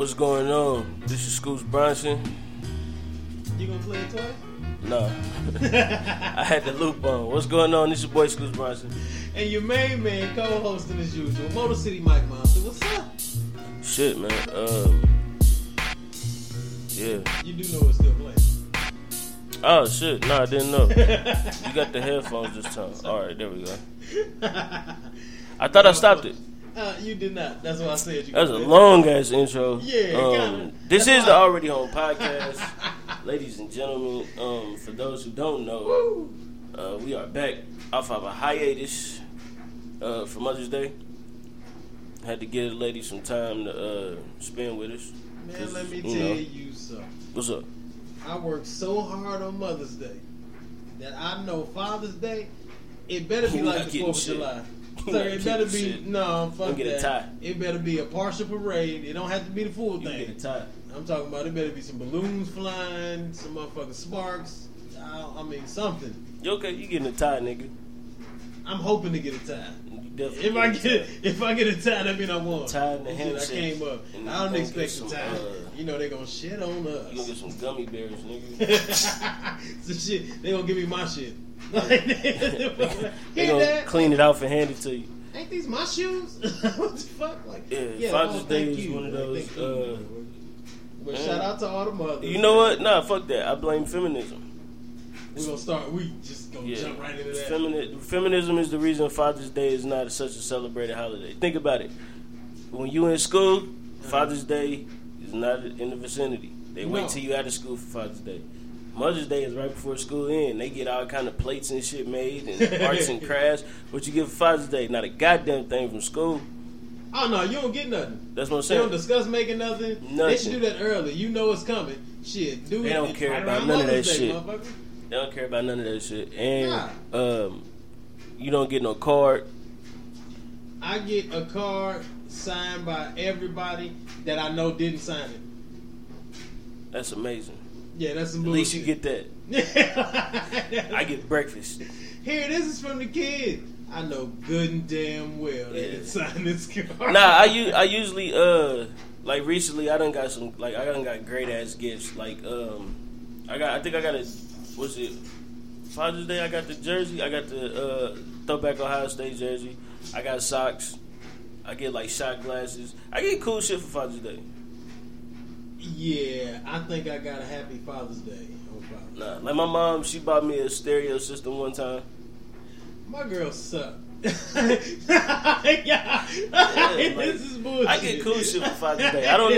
What's going on? This is Scooch Bronson. You gonna play it twice? No. I had the loop on. What's going on? This your boy Scooch Bronson. And your main man co-hosting as usual, Motor City Mike Monster. What's up? Shit, man. Yeah. You do know it's still playing. Oh, shit. No, I didn't know. You got the headphones this time. All right, there we go. I thought I stopped it. You did not. That's what I said. That's a long-ass intro. Yeah, kinda. This is the Already Home Podcast. Ladies and gentlemen, for those who don't know, we are back off of a hiatus for Mother's Day. Had to give the lady some time to spend with us. Man, let me tell you something. What's up? I worked so hard on Mother's Day that I know Father's Day, it better be like the 4th of July. So it better be shit. No, fuck get that. A tie. It better be a partial parade. It don't have to be the full thing. Get a tie. I'm talking about it better be some balloons flying, some motherfucking sparks. I mean something. You okay? You getting a tie, nigga? I'm hoping to get a tie. If I get a tie, that mean I won. Tie in the hand. I came up. I don't expect some, a tie. You know they gonna shit on us. You gonna get some gummy bears, nigga. Some shit. They gonna give me my shit. They gonna clean it off and hand it to you. Ain't these my shoes? What the fuck? Like, yeah, Father's Day is one of those. But shout out to all the mothers. You know what? Nah, fuck that. I blame feminism. We're gonna start. We just gonna jump right into that. Feminism is the reason Father's Day is not such a celebrated holiday. Think about it. When you in school, Father's Day is not in the vicinity. They wait till you out of school for Father's Day. Mother's Day is right before school ends. They get all kind of plates and shit made and arts and crafts. What you get for Father's Day? Not a goddamn thing from school. Oh no, you don't get nothing. That's what I'm saying. They don't discuss making nothing. They should do that early. You know it's coming. Shit, dude. They don't care about none of that shit. They don't care about none of that shit. And you don't get no card. I get a card signed by everybody that I know didn't sign it. That's amazing. Yeah, that's some bullshit. At least you get that. I get breakfast. Here, this is from the kid. I know good and damn well they didn't sign this card. Nah, I usually like recently I done got some like I done got great ass gifts. Like I think I got a was it Father's Day? I got the jersey. I got the throwback Ohio State jersey. I got socks. I get like shot glasses. I get cool shit for Father's Day. Yeah, I think I got a happy Father's Day. Nah, like my mom, she bought me a stereo system one time. My girl suck. This is bullshit. I get cool shit for Father's Day. I don't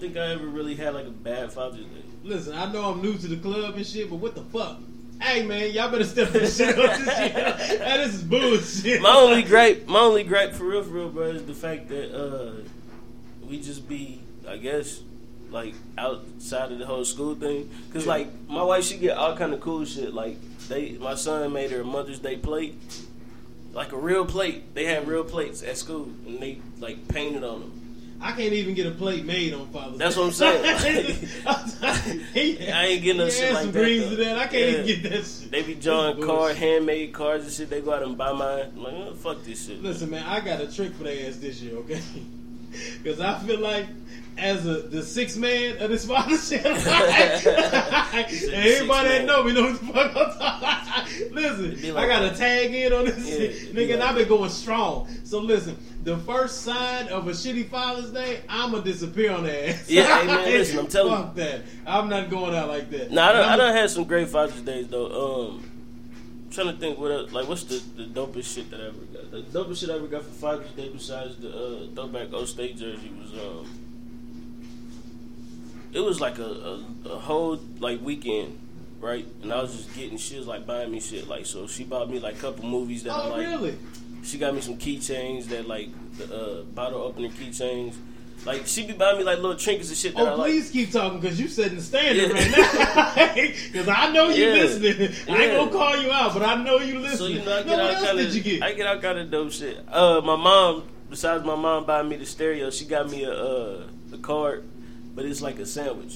think I ever really had like a bad Father's Day. Listen, I know I'm new to the club and shit, but what the fuck? Hey man, y'all better step this shit up. This is bullshit. My only gripe for real, bro, is the fact that we just be, I guess, like outside of the whole school thing. Cause like my wife, she get all kind of cool shit. Like my son made her a Mother's Day plate, like a real plate. They had real plates at school, and they like painted on them. I can't even get a plate made on Father's Day. That's what I'm saying. I ain't getting no shit like that. I can't even get that shit. They be drawing handmade cards and shit. They go out and buy mine. I'm like, oh, fuck this shit. Listen, man, I got a trick for their ass this year, okay? Because I feel like as the sixth man of this fathership, everybody that know me know what the fuck I'm talking about. Listen, like I got a tag in on this shit, nigga, and I've been going strong. So listen, the first sign of a shitty Father's Day, I'ma disappear on that ass. Yeah, hey man, listen, I'm telling you. Fuck that. I'm not going out like that. Nah, I done had some great Father's Days though. I'm trying to think what else, like what's the dopest shit that I ever got. The dopest shit I ever got for Father's Day besides the throwback O State jersey was it was like a whole like weekend, right? And I was just getting shit, like buying me shit, like so. She bought me like a couple movies that I like. Really? She got me some keychains that like the bottle opener keychains. Like she be buying me like little trinkets and shit. Please like. Keep talking because you setting the standard right now. Because I know you listening. I ain't gonna call you out, but I know you listening. So you know, I get out kind of dope shit. My mom, besides my mom buying me the stereo, she got me a card. But it's like a sandwich.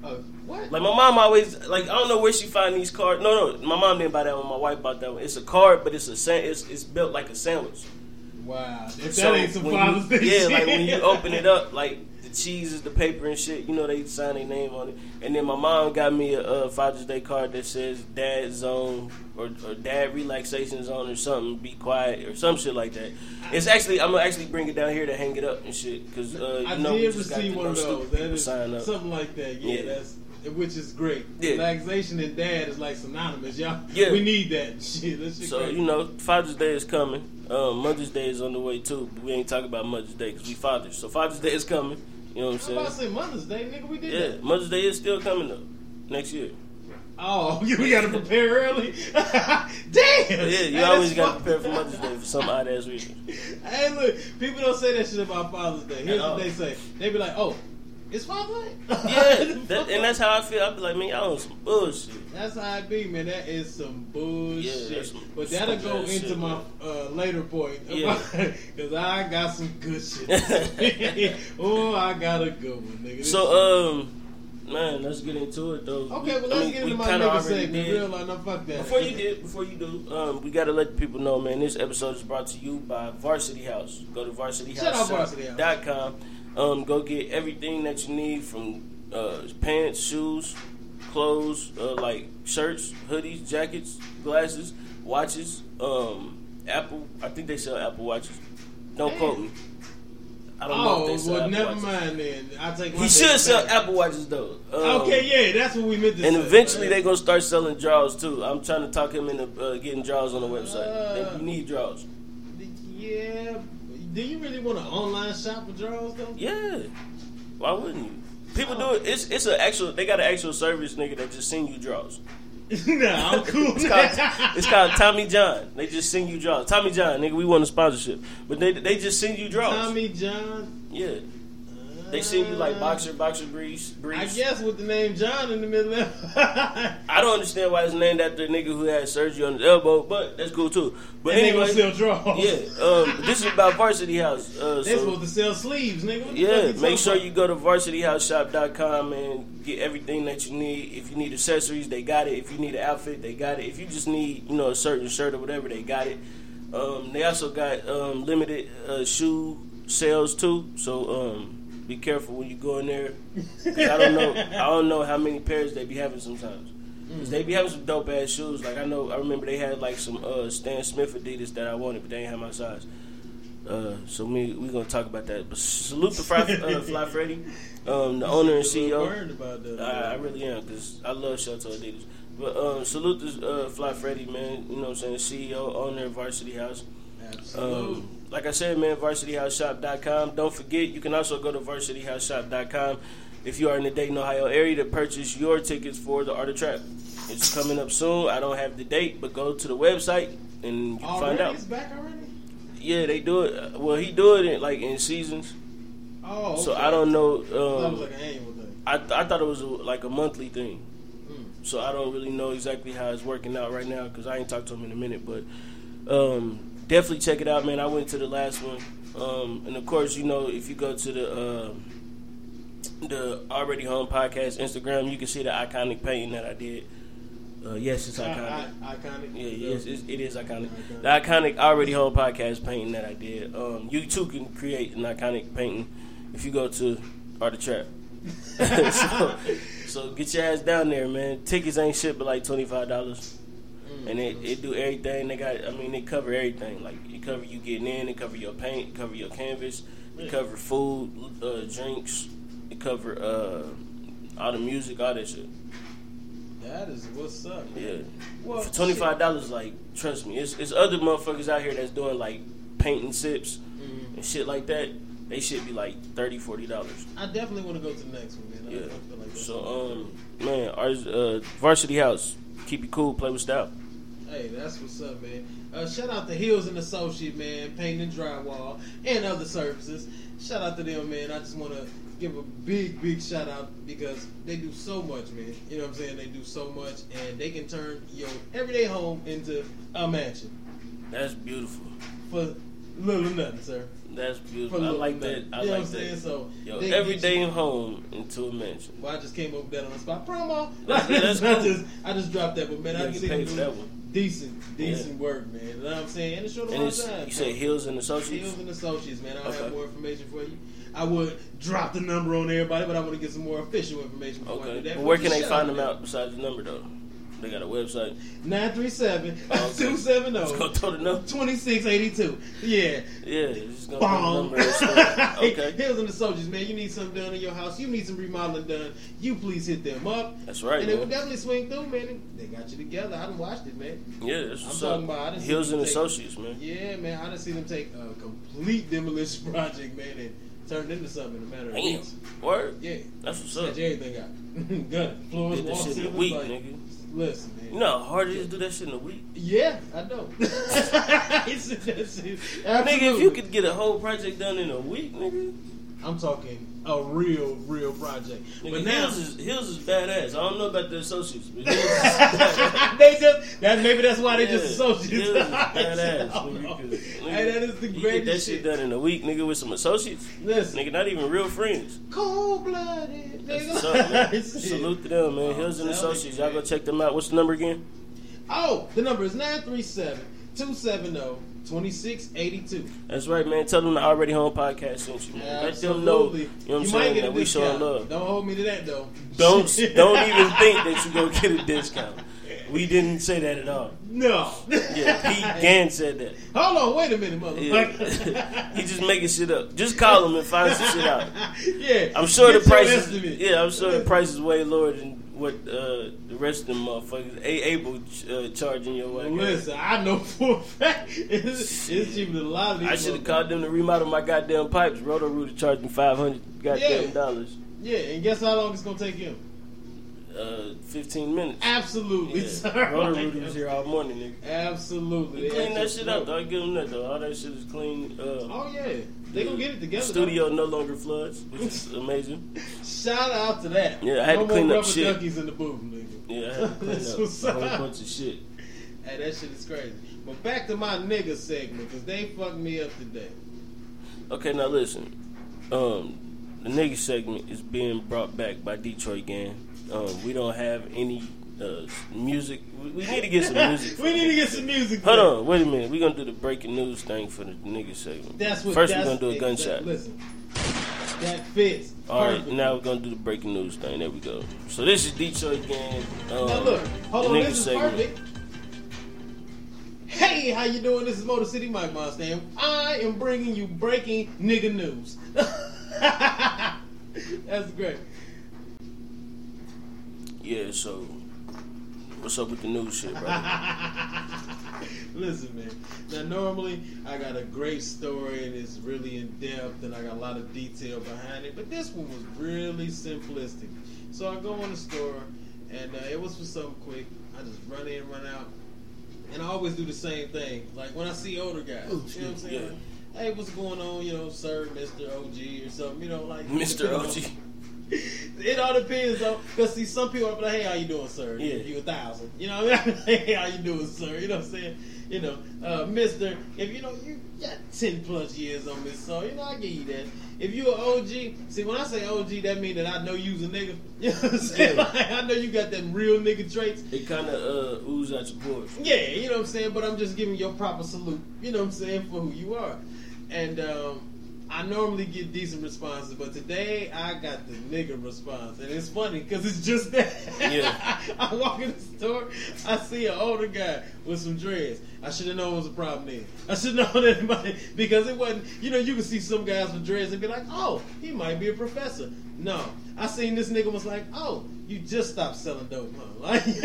What? Like my mom always like I don't know where she find these cards. No, my mom didn't buy that one. My wife bought that one. It's a card, but it's built like a sandwich. Wow. If so that ain't some father's day shit. Yeah, like when you open it up, like the cheese is the paper and shit. You know, they sign their name on it. And then my mom got me a Father's Day card that says Dad Zone or Dad Relaxation Zone or something. Be quiet or some shit like that. It's actually, I'm going to actually bring it down here to hang it up and shit. Because, you know, we just got to know stupid people sign up. Something like that. Yeah, that's... Which is great. Yeah. Relaxation and dad is like synonymous, y'all. Yeah. We need that shit. That shit so, crazy. You know, Father's Day is coming. Mother's Day is on the way, too. But we ain't talking about Mother's Day because we fathers. So, Father's Day is coming. You know what I'm saying? I was about to say Mother's Day, nigga. We did that. Mother's Day is still coming, though. Next year. Oh, we got to prepare early? Damn! Yeah, you always got to prepare for Mother's Day for some odd-ass reason. Hey, look. People don't say that shit about Father's Day. Here's what they say. They be like, oh. It's Father's Day? Yeah, and that's how I feel. I be like, man, y'all on some bullshit. That's how I be, man. That is some bullshit. Yeah, but that'll go into shit, my later point. Yeah. Because I got some good shit. Oh, I got a good one, nigga. So, man, let's get into it, though. Okay, well, let's get into my nigga segment. Real life, no, fuck that. Before you do, we got to let the people know, man, this episode is brought to you by Varsity House. Go to VarsityHouseShop.com. Go get everything that you need from pants, shoes, clothes, like shirts, hoodies, jackets, glasses, watches, Apple. I think they sell Apple watches. Don't quote me. I don't know if they sell Apple watches. Oh, well, never mind then. I'll take my He should sell Apple watches, though. Okay, yeah, that's what we meant to say. And eventually they're going to start selling drawers, too. I'm trying to talk him into getting drawers on the website. You need drawers. Yeah, do you really want to online shop for drawers, though? Yeah. Why wouldn't you? People do it. It's an actual... They got an actual service, nigga, that just send you drawers. Nah, I'm cool. It's called Tommy John. They just send you drawers. Tommy John, nigga, we want a sponsorship. But they just send you drawers. Tommy John? Yeah. They send you, like, boxer briefs. I guess with the name John in the middle of it. I don't understand why it's named after a nigga who had surgery on his elbow, but that's cool, too. But anyway, they gonna sell drawers. Yeah, this is about Varsity House. They're supposed to sell sleeves, nigga. Yeah, make sure you go to VarsityHouseShop.com and get everything that you need. If you need accessories, they got it. If you need an outfit, they got it. If you just need, you know, a certain shirt or whatever, they got it. They also got limited shoe sales, too, so... Be careful when you go in there. I don't know how many pairs they be having sometimes. Cause they be having some dope ass shoes. Like I remember they had like some Stan Smith Adidas that I wanted, but they ain't have my size. So we gonna talk about that. But salute to Fly Freddy, the owner and CEO. About that, I really am, cause I love Chateau Adidas. But salute to Fly Freddy, man. You know what I'm saying? CEO, owner of Varsity House. Absolutely. Like I said, man, VarsityHouseShop.com. Don't forget, you can also go to VarsityHouseShop.com if you are in the Dayton, Ohio area to purchase your tickets for the Art of Trap. It's coming up soon. I don't have the date, but go to the website and you can find out. It's back already? Yeah, they do it. Well, he do it in seasons. Oh, okay. So I don't know. That was like an annual thing. I thought it was like a monthly thing. So I don't really know exactly how it's working out right now because I ain't talked to him in a minute, but... definitely check it out, man. I went to the last one. And, of course, you know, if you go to the Already Home Podcast Instagram, you can see the iconic painting that I did. Yes, it's iconic. Iconic? Yeah, yes, it is iconic. The iconic Already Home Podcast painting that I did. You, too, can create an iconic painting if you go to Art of Trap. so get your ass down there, man. Tickets ain't shit but like $25. And it do everything. They cover everything. Like, it cover you getting in, it cover your paint, it cover your canvas, it cover food, drinks, it cover all the music, all that shit. That is what's up, man. Yeah. Well, for $25, shit. Like, trust me, it's other motherfuckers out here that's doing, like, painting sips and shit like that. They should be like $30, $40. I definitely want to go to the next one, man. Yeah. I feel like so, man, Varsity House, keep you cool, play with style. Hey, that's what's up, man. Shout out to Hills and Associates, man, painting and drywall and other services. Shout out to them, man. I just want to give a big, big shout out because they do so much, man. You know what I'm saying? They do so much, and they can turn your everyday home into a mansion. That's beautiful. For little nothing, sir. That's beautiful. I like nothing. That. I you know like what I'm saying? So, yo, everyday home into a mansion. Well, I just came up with that on the spot. Promo. That's cool. I just dropped that one, man. I get paid for that one. Decent work, man. You know what I'm saying? And it's short amount of time. You say Hills and Associates? Hills and Associates, man. I'll have more information for you. I would drop the number on everybody, but I want to get some more official information before I do that. Well, where can they find them out besides the number, though? They got a website. 937-270-2682. Yeah. Yeah. Just go to the okay. Hills and Associates, man. You need something done in your house. You need some remodeling done. You please hit them up. That's right. And they will definitely swing through, man. They got you together. I done watched it, man. Yeah, that's what's up. Hills and Associates, man. Yeah, man. I done seen them take a complete demolition project, man, and turned into something in a matter of weeks. Word? Yeah. That's what's up. Check everything out. Gun, floors, walls, shit in a week, nigga. Listen, man. You know how hard it is to do that shit in a week? Yeah, I know. Nigga, if you could get a whole project done in a week, nigga. I'm talking a real project. Nigga, but now Hills is badass. I don't know about the Associates. But maybe that's why they just Associates. Hills is badass. Nigga, hey, that is the greatest. You get that shit done in a week, nigga, with some Associates. Listen, nigga, not even real friends. Cold blooded, nigga. Salute to them, man. Hills and Associates. Y'all go check them out. What's the number again? Oh, the number is 937-270-2682. That's right, man. Tell them the Already Home Podcast sent you, man. Let them know. You know what I'm saying? That we showing love. Don't hold me to that, though. Don't even think that you gonna get a discount. We didn't say that at all. No. Yeah, Pete Gann said that. Hold on, wait a minute, motherfucker. Yeah. He just making shit up. Just call him and find some shit out. Yeah. I'm sure the price is way lower than what the rest of them motherfuckers charging your way. Listen, I know for a fact it's cheaper than a lot of these. I should have called them to remodel my goddamn pipes. Roto Rooter charged me $500 Yeah, and guess how long it's gonna take him? 15 minutes. Absolutely, sir. Roto Rooter was here all morning, nigga. Absolutely. You clean that shit up, dog. Give them that, though. All that shit is clean. They gonna get it together. Studio no longer floods, which is amazing. Shout out to that. Yeah, I had to clean up shit. No more rubber duckies in the booth, nigga. Yeah, I had to clean up a whole bunch of shit. Hey, that shit is crazy. But back to my nigga segment, because they fucked me up today. Okay, now listen. The nigga segment is being brought back by Detroit Gang. We don't have any music. We need to get some music. Hold on, wait a minute. We're going to do the breaking news thing for the nigga segment. First, we're going to do a gunshot. Listen, that fits. Alright, now we're going to do the breaking news thing. There we go. So this is Detroit Gang. Now look, hold on, this is perfect. Hey, how you doing? This is Motor City Mike Monster, and I am bringing you breaking nigga news. That's great. Yeah, so what's up with the new shit, brother? Listen, man. Now, normally I got a great story and it's really in depth and I got a lot of detail behind it, but this one was really simplistic. So I go in the store and it was for something quick. I just run in, run out, and I always do the same thing. Like when I see older guys, you know what I'm saying? Yeah. Hey, what's going on, you know, sir, Mr. OG or something, you know, like Mr. OG. It all depends, though, because see, some people are like, hey, how you doing, sir? Yeah. You 1,000. You know what I mean? Hey, how you doing, sir? You know what I'm saying? You know, mister, if you know, you got 10 plus years on this, so, you know, I give you that. If you an OG, see, when I say OG, that means that I know you's a nigga. You know what I'm saying? Yeah. Like, I know you got them real nigga traits. It kind of ooze out your board. Yeah, you know what I'm saying? But I'm just giving your proper salute, you know what I'm saying, for who you are. And, I normally get decent responses, but today I got the nigga response. And it's funny, because it's just that. Yeah. I walk in the store, I see an older guy with some dreads. I should have known it was a problem then. I should have known that anybody, because it wasn't, you know, you can see some guys with dreads and be like, oh, he might be a professor. No. I seen this nigga was like, oh, you just stopped selling dope, huh? Like, he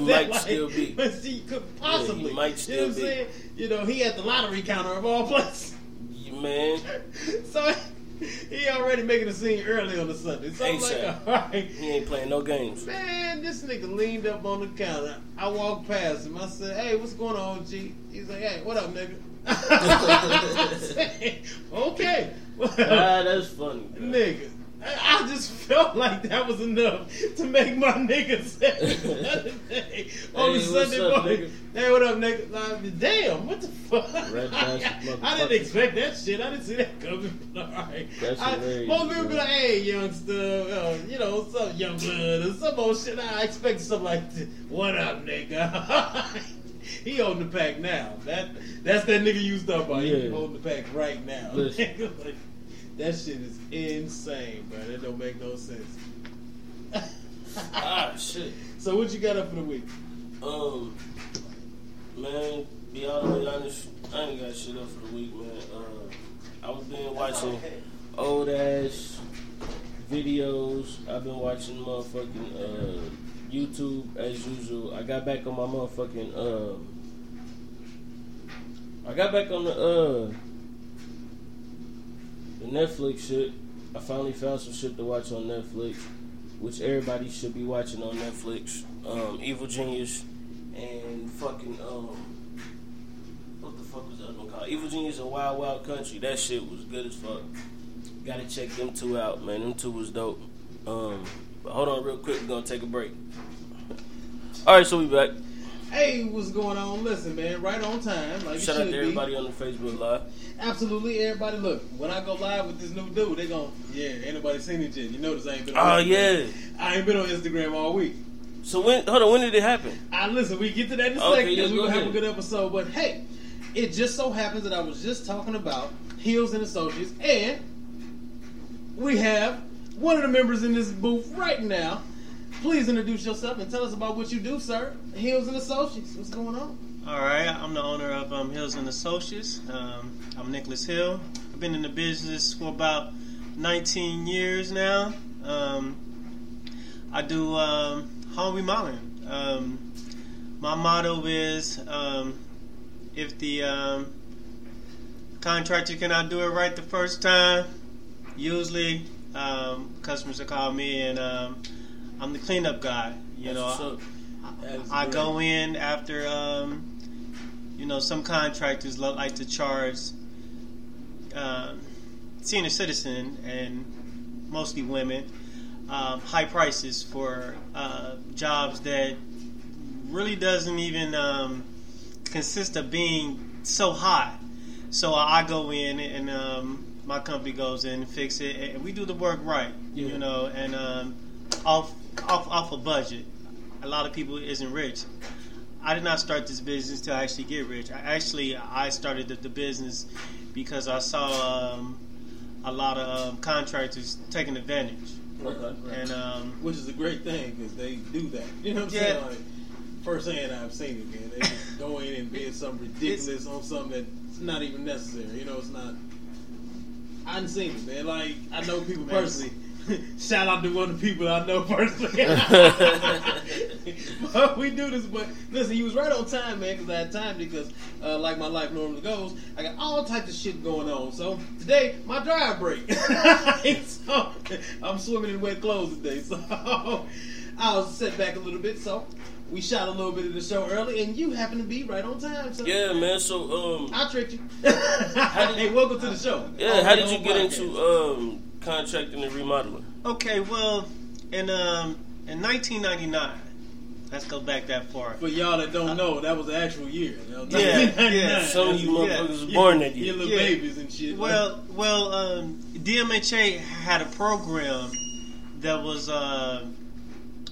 might still be. But see, could possibly. He might still be. You know what I'm saying? You know, he had the lottery counter of all places. Man, so he already making a scene early on the Sunday. So I'm like, all right, he ain't playing no games. Man, this nigga leaned up on the counter. I walked past him. I said, "Hey, what's going on, G?" He's like, "Hey, what up, nigga?" I said, okay, well, that's funny, bro. Nigga. I just felt like that was enough to make my nigga say on the Sunday morning. Hey, what up, nigga? Like, damn, what the fuck? I didn't expect that shit. I didn't see that coming. All right. Most people be like, hey, youngster, you know, what's up, young blood, or some old shit. I expect something like, what up, nigga? He holding the pack now. That's that nigga you was talking about. Yeah. He holding the pack right now. Like, that shit is insane, bro. That don't make no sense. Ah, shit. So what you got up for the week? Man, be all the way honest, I ain't got shit up for the week, man. I've been watching old ass videos. I've been watching motherfucking YouTube as usual. I got back on my motherfucking I got back on the Netflix shit. I finally found some shit to watch on Netflix, which everybody should be watching on Netflix. Evil Genius and fucking what the fuck was that one called? Evil Genius and Wild Wild Country. That shit was good as fuck. Gotta check them two out, man. Them two was dope. But hold on real quick, we're gonna take a break. Alright, so we back. Hey, what's going on? Listen, man, right on time. Like, shout out to everybody on the Facebook Live. Absolutely, everybody. Look, when I go live with this new dude, they gon' ain't nobody seen it yet. You notice I ain't been on Instagram. I ain't been on Instagram all week. So when did it happen? Listen, we get to that in a second because we're gonna have a good episode. But hey, it just so happens that I was just talking about Hills and Associates, and we have one of the members in this booth right now. Please introduce yourself and tell us about what you do, sir. Hills and Associates, what's going on? All right, I'm the owner of Hills and Associates. I'm Nicholas Hill. I've been in the business for about 19 years now. I do home remodeling. My motto is, if the contractor cannot do it right the first time, usually customers will call me and I'm the cleanup guy, you know. I go in after, you know, some contractors like to charge senior citizen and mostly women high prices for jobs that really doesn't even consist of being so high. So I go in and my company goes in and fix it, and we do the work right, you know, and off a budget. A lot of people isn't rich. I did not start this business to actually get rich. I started the business because I saw a lot of contractors taking advantage. Right. And which is a great thing because they do that. You know what I'm saying? Like, first hand I've seen it, man. They just go in and bid something ridiculous on something that's not even necessary. You know, it's not. I didn't see it, man. Like, I know people personally. Shout out to one of the people I know personally. But we do this, but listen, you was right on time, man, because I had time because, like my life normally goes, I got all types of shit going on. So today, my drive break. So, I'm swimming in wet clothes today, so I'll set back a little bit. So we shot a little bit of the show early, and you happen to be right on time. So yeah, man. So I tricked you. Hey, welcome to the show. Yeah, how did you get into contracting and remodeling? Okay, well, in 1999, let's go back that far. For y'all that don't know, that was the actual year. Some of you motherfuckers was born that year. Your little babies and shit. Well, DMHA had a program that was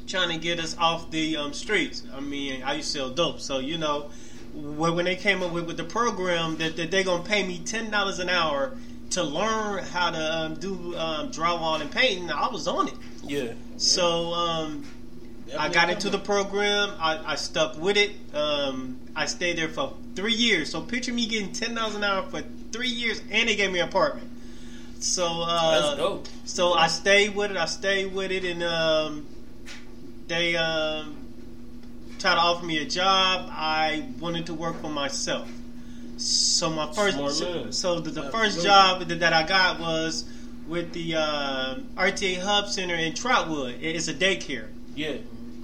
trying to get us off the streets. I mean, I used to sell dope, so you know, when they came up with the program that they gonna pay me $10 an hour to learn how to do drywall and painting, I was on it. Yeah. So I got into the program. I stuck with it. I stayed there for 3 years. So picture me getting $10 an hour for 3 years, and they gave me an apartment. So that's dope. So I stayed with it. And they tried to offer me a job. I wanted to work for myself. So my first job that I got was with the RTA Hub Center in Trotwood. It's a daycare. Yeah,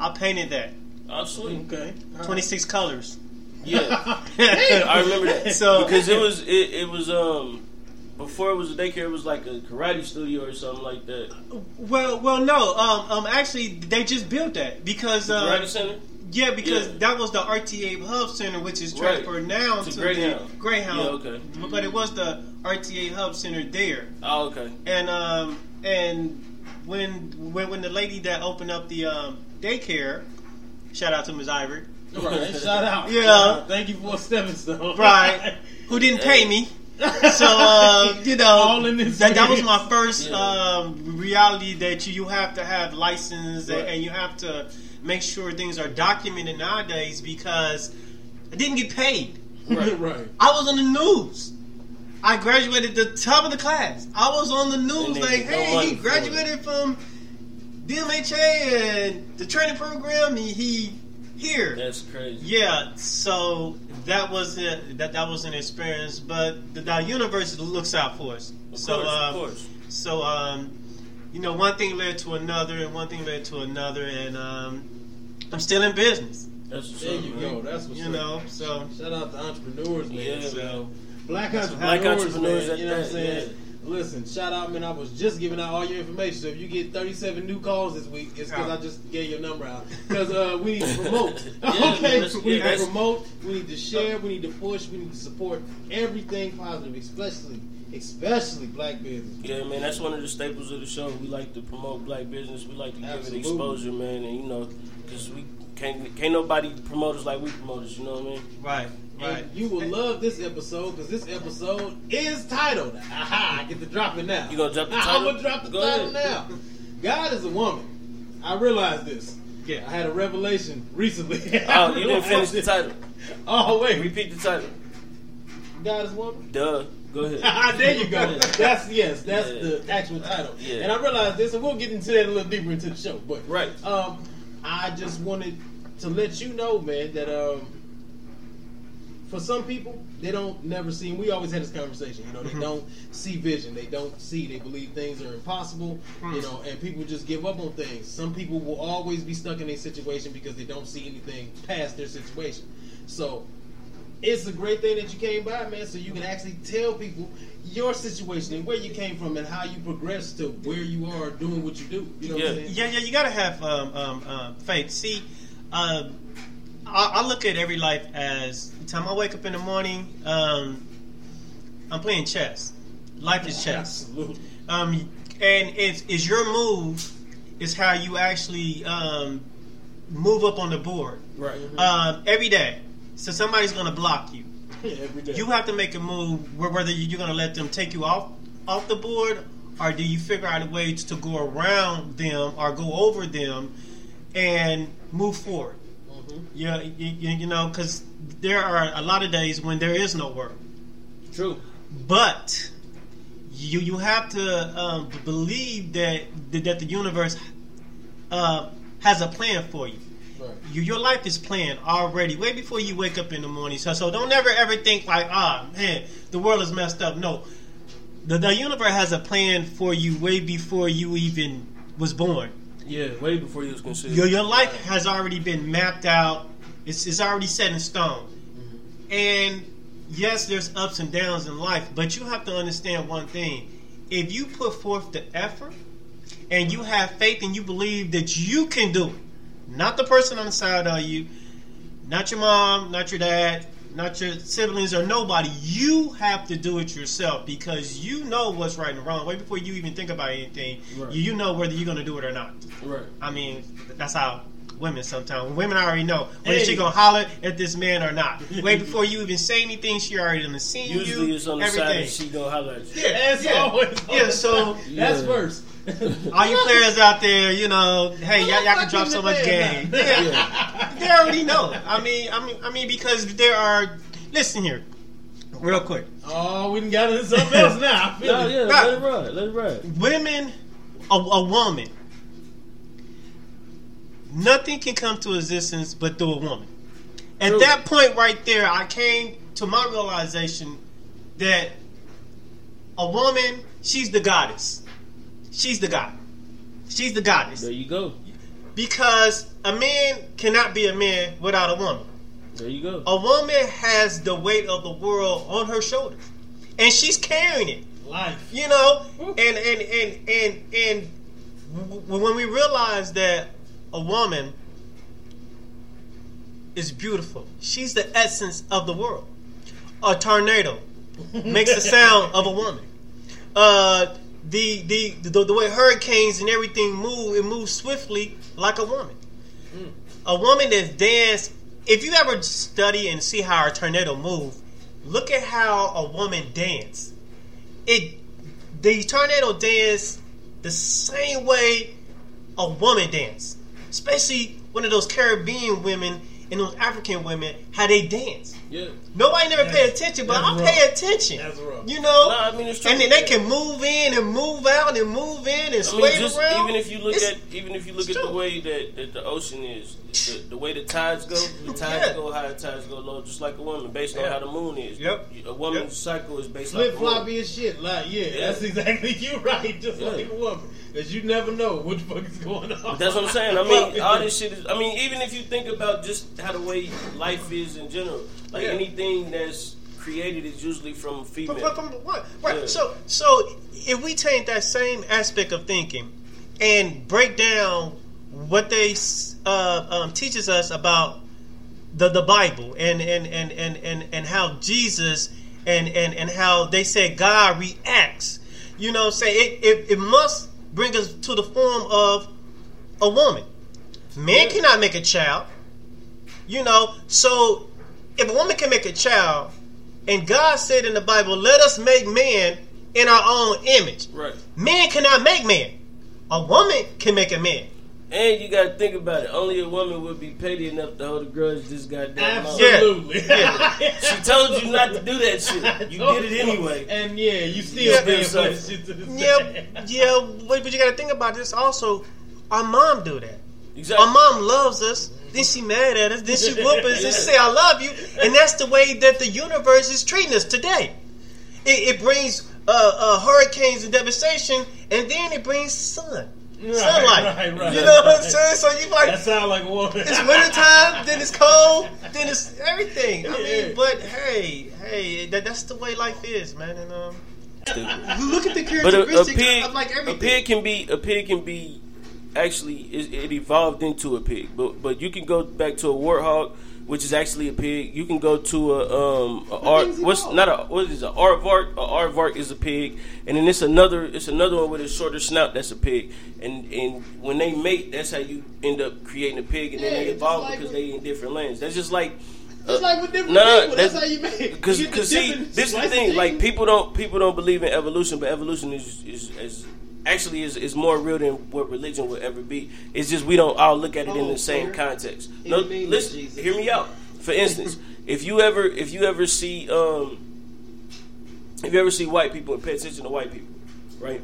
I painted that. Absolutely. Okay. 26 colors. Yeah, I remember that. So because it was before it was a daycare, it was like a karate studio or something like that. Well, no. Actually, they just built that because karate center. Yeah, because that was the RTA Hub Center, which is transferred now to Greyhound. The Greyhound. Yeah, okay. But it was the RTA Hub Center there. Oh, okay. And when the lady that opened up the daycare, shout out to Ms. Ivory, Right. Shout out. Yeah. Thank you for stepping stone. Right. Who didn't pay me. So, you know, all in this that was my first reality that you have to have license and you have to make sure things are documented nowadays because I didn't get paid. Right, right. I was on the news. I graduated the top of the class. I was on the news like, hey, he graduated from DMHA and the training program. And he here. That's crazy. Yeah. So that was it. That was an experience. But the universe looks out for us. Of course. So you know, one thing led to another, and one thing led to another, and I'm still in business. That's what's there up, you man. Go. That's what's you up. Know. So shout out to entrepreneurs, man. Yeah. So. Black entrepreneurs, man, you know what I'm saying? Yeah. Listen, shout out, man. I was just giving out all your information. So if you get 37 new calls this week, it's because I just gave your number out. Because we need to promote. We need to promote. We need to share. We need to push. We need to support everything positive, especially black business. Yeah, man, that's one of the staples of the show. We like to promote black business. We like to give it exposure, man. And, you know, because we can't nobody promote us like we promote us. You know what I mean? Right. Right. And you will love this episode because this episode is titled. Aha! I get to drop it now. You gonna drop the title? I'm gonna drop the title now. God is a woman. I realized this. Yeah. I had a revelation recently. Oh, you didn't finish the title. Oh wait, repeat the title. God is a woman. Duh. Go ahead. There you go. That's the actual title. Yeah. And I realized this, and we'll get into that a little deeper into the show. But I just wanted to let you know, man, that for some people, they don't never see, and we always had this conversation, you know, they don't see vision. They don't see, they believe things are impossible, you know, and people just give up on things. Some people will always be stuck in a situation because they don't see anything past their situation. So, it's a great thing that you came by, man, so you can actually tell people your situation and where you came from and how you progressed to where you are doing what you do. You know what I'm saying? Yeah, you got to have faith. See, I look at every life as the time I wake up in the morning, I'm playing chess. Life is chess. Absolutely. And it's your move is how you actually move up on the board. Right. Every day. So somebody's going to block you. Every day. You have to make a move whether you're going to let them take you off the board or do you figure out a way to go around them or go over them and move forward. Yeah, you know, because there are a lot of days when there is no work. True. But you have to believe that the universe has a plan for you. Right. Your life is planned already, way before you wake up in the morning. So don't ever think like, man, the world is messed up. No, the universe has a plan for you way before you even was born. Yeah, way before you was conceived. Your life has already been mapped out. It's already set in stone. Mm-hmm. And yes, there's ups and downs in life, but you have to understand one thing. If you put forth the effort and you have faith and you believe that you can do it, not the person on the side of you, not your mom, not your dad, not your siblings or nobody, you have to do it yourself because you know what's right and wrong. Way before you even think about anything, right. You know whether you're going to do it or not. Right. I mean, that's how women sometimes. Women already know whether she's going to holler at this man or not. Way before you even say anything, she already done seen you. Usually it's on the side and she going to holler at you. Yeah, so that's worse. All you players out there, you know, hey, y'all can drop so much game. Yeah. They already know. I mean, because there are. Listen here, real quick. Oh, we done got into something else now. Let it ride. Women, a woman. Nothing can come to existence but through a woman. At that point right there, I came to my realization that a woman, she's the goddess. She's the god. She's the goddess. There you go. Because a man cannot be a man without a woman. There you go. A woman has the weight of the world on her shoulders. And she's carrying it. Life. You know? And when we realize that a woman is beautiful, she's the essence of the world. A tornado makes the sound of a woman. The way hurricanes and everything move, it moves swiftly like a woman. A woman that danced If you ever study and see how a tornado moves, look at how a woman dances. The tornado dances the same way a woman dances. Especially one of those Caribbean women and those African women, how they dance. Yeah. Nobody never paid attention, but I'm paying attention. That's rough. You know? No, I mean, it's true. And then they can move in and move out and move in and sway around. Even if you look at the way that the ocean is, the way the tides go high, the tides go low, just like a woman, based on how the moon is. Yep. A woman's cycle is based on flip floppy as shit. Like, yeah, that's exactly you right. Just like a woman, because you never know what the fuck is going on. That's what I'm saying. I mean, all this shit is. I mean, even if you think about just how the way life is in general. Like anything that's created is usually from female. Right. Yeah. So if we take that same aspect of thinking and break down what they teaches us about the Bible and how Jesus and how they say God reacts, you know what I'm saying? It must bring us to the form of a woman. Man cannot make a child, you know, so if a woman can make a child, and God said in the Bible, let us make man in our own image. Right. Man cannot make man. A woman can make a man. And you gotta think about it. Only a woman would be petty enough to hold a grudge this goddamn absolutely. Long. Yeah. She told you not to do that shit. You did it anyway. And you still being funny shit to this day. Yeah, but you gotta think about this also. Our mom do that. Exactly. Our mom loves us. Then she mad at us. Then she whoop us. Then she say, I love you. And that's the way that the universe is treating us today. It brings hurricanes and devastation, and then it brings sunlight. Right. You know what I'm saying? So you like that sound like war. It's wintertime, then it's cold, then it's everything. I mean, but hey, that's the way life is, man. And look at the characteristics of like everything. A pig can be. Actually, it evolved into a pig, but you can go back to a warthog, which is actually a pig. You can go to an aardvark? An aardvark is a pig, and then it's another one with a shorter snout that's a pig. And when they mate, that's how you end up creating a pig, and then they evolve like because they in different lands. That's just like. It's like with different people. That's how you make it. Because see, this is the thing. Like people don't believe in evolution, but evolution is actually is more real than what religion will ever be. It's just we don't all look at it in the same context. No, listen, hear me out. For instance, if you ever see white people and pay attention to white people, right?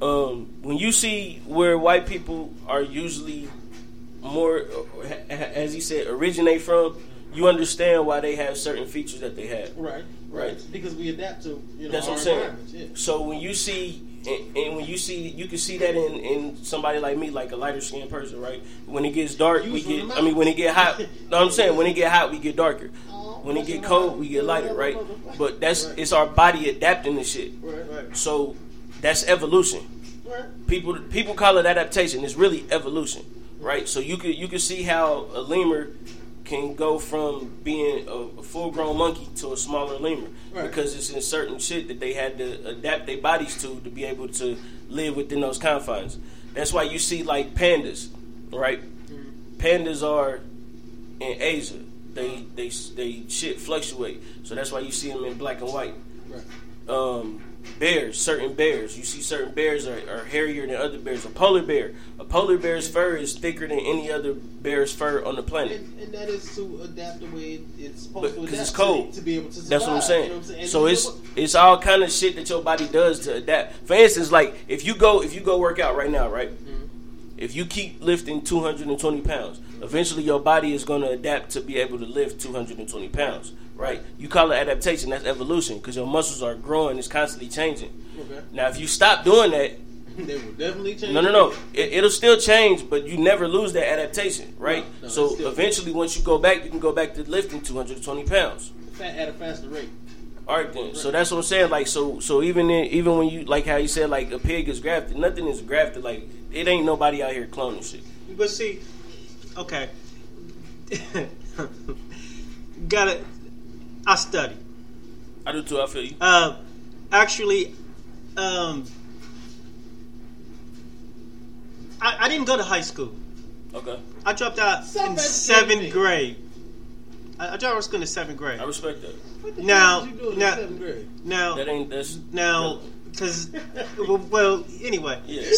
When you see where white people are usually more, as he said, originate from, you understand why they have certain features that they have. Right. Because we adapt to that's what I'm saying. Yeah. So when you see. And when you can see that in somebody like me, like a lighter skinned person, right? When it gets dark, when it get hot, I'm saying when it get hot, we get darker. When it get cold, we get lighter, right? But it's our body adapting to shit. Right. So that's evolution. Right. People call it adaptation. It's really evolution, right? So you can see how a lemur can go from being a full-grown monkey to a smaller lemur because it's in certain shit that they had to adapt their bodies to be able to live within those confines. That's why you see like pandas, right? Mm-hmm. Pandas are in Asia. They shit fluctuate, so that's why you see them in black and white. Right. Bears, certain bears. You see certain bears are hairier than other bears. A polar bear's fur is thicker than any other bear's fur on the planet. And that is to adapt the way it's supposed to adapt. Because it's cold. To be able to survive. That's what I'm saying. You know what I'm saying? So it's all kind of shit that your body does to adapt. For instance, like if you go work out right now, right? Mm-hmm. If you keep lifting 220 pounds, eventually your body is going to adapt to be able to lift 220 pounds, right? You call it adaptation. That's evolution because your muscles are growing. It's constantly changing. Okay. Now, if you stop doing that, they will definitely change. No. It'll still change, but you never lose that adaptation, right? No, so eventually, once you go back, you can go back to lifting 220 pounds. At a faster rate. All right, then. So that's what I'm saying. Like, so even when you like how you said like a pig is grafted, nothing is grafted. Like it ain't nobody out here cloning shit. But see, okay, got it. I study. I do too. I feel you. I didn't go to high school. Okay. I dropped out in seventh grade. I thought I was going to seventh grade. I respect that. What the hell did you do in seventh grade? Because well, anyway. Yeah.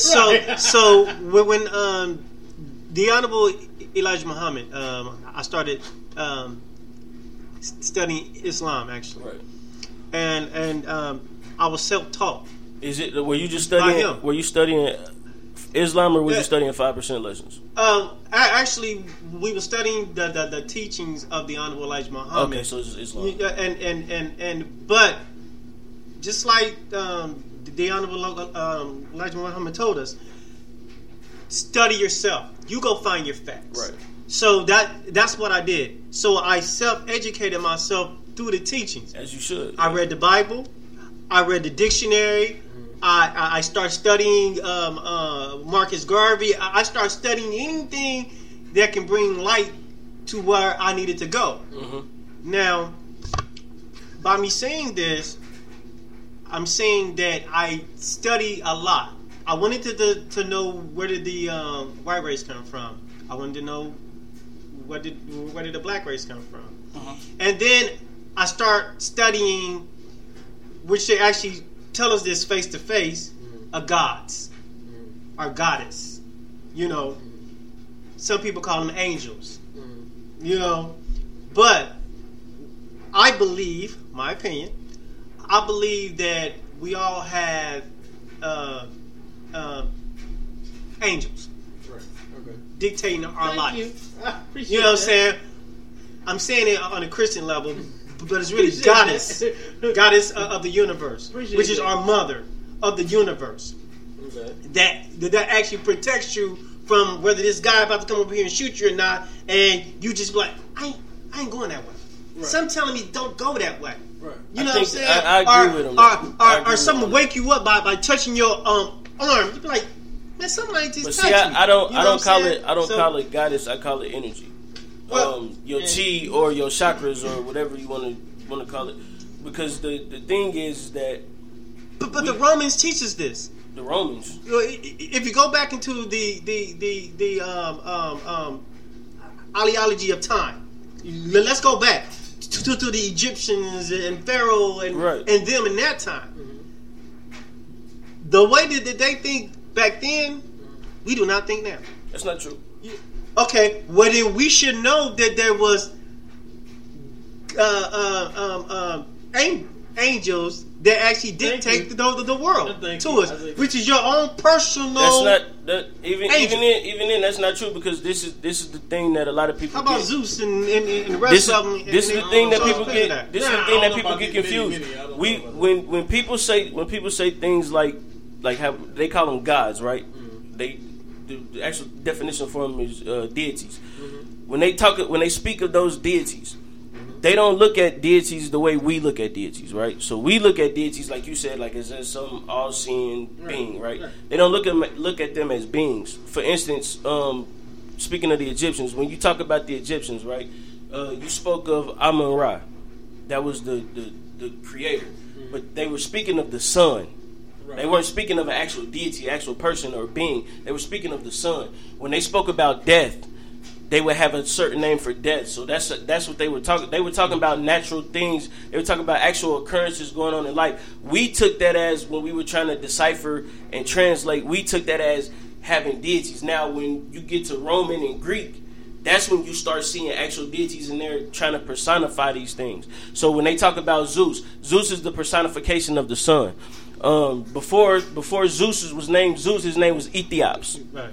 So when the Honorable Elijah Muhammad, I started studying Islam actually, right. and I was self-taught. Is it Were you studying Islam or were you studying 5% lessons? Actually, we were studying the teachings of the Honorable Elijah Muhammad. Okay, so it's Islam. And but just like the Honorable Elijah Muhammad told us, study yourself. You go find your facts. Right. So that's what I did. So I self-educated myself through the teachings. As you should. I read the Bible. I read the dictionary. I start studying Marcus Garvey. I start studying anything that can bring light to where I needed to go. Mm-hmm. Now, by me saying this, I'm saying that I study a lot. I wanted to know where did the white race come from. I wanted to know where did the black race come from. Uh-huh. And then I start studying, which they actually tell us this face to face, a gods or goddess. You know, some people call them angels. You know, but I believe, my opinion, I believe that we all have angels, right. Okay. Dictating our life. You. I appreciate that. What I'm saying? I'm saying it on a Christian level, but it's really goddess of the universe, which is our mother of the universe. Okay. That actually protects you from whether this guy about to come over here and shoot you or not, and you just be like, I ain't going that way. Right. Some telling me don't go that way. Right. You know what I'm saying? I agree with him. Or someone wake you up by touching your arm. You be like, man, somebody just touched me. I don't call it goddess. I call it energy. Well, your chi or your chakras or whatever you want to call it. Because the thing is that. But the Romans teach us this. The Romans. If you go back into the ideology of time, let's go back. To the Egyptians and Pharaoh and them in that time. Mm-hmm. The way that they think back then, we do not think now. That's not true. Yeah. Okay, well then we should know that there was angels that actually dictate the world to us, which is your own personal. That's not even then. That's not true because this is the thing that a lot of people. How about get. Zeus and the rest of them? This is the thing that people get. This is the thing that people get confused. When people say things like how they call them gods, right? Mm-hmm. The actual definition for them is deities. Mm-hmm. When they speak of those deities. They don't look at deities the way we look at deities, right? So we look at deities, like you said, like as some all-seeing being, right? They don't look at them as beings. For instance, speaking of the Egyptians, when you talk about the Egyptians, right? You spoke of Amun-Ra. That was the creator. Mm-hmm. But they were speaking of the sun. Right. They weren't speaking of an actual deity, actual person or being. They were speaking of the sun. When they spoke about death, they would have a certain name for death, so that's what they were talking. They were talking about natural things. They were talking about actual occurrences going on in life. We took that as when we were trying to decipher and translate. We took that as having deities. Now, when you get to Roman and Greek, that's when you start seeing actual deities in there trying to personify these things. So when they talk about Zeus is the personification of the sun. Before Zeus was named Zeus, his name was Ethiops. Right.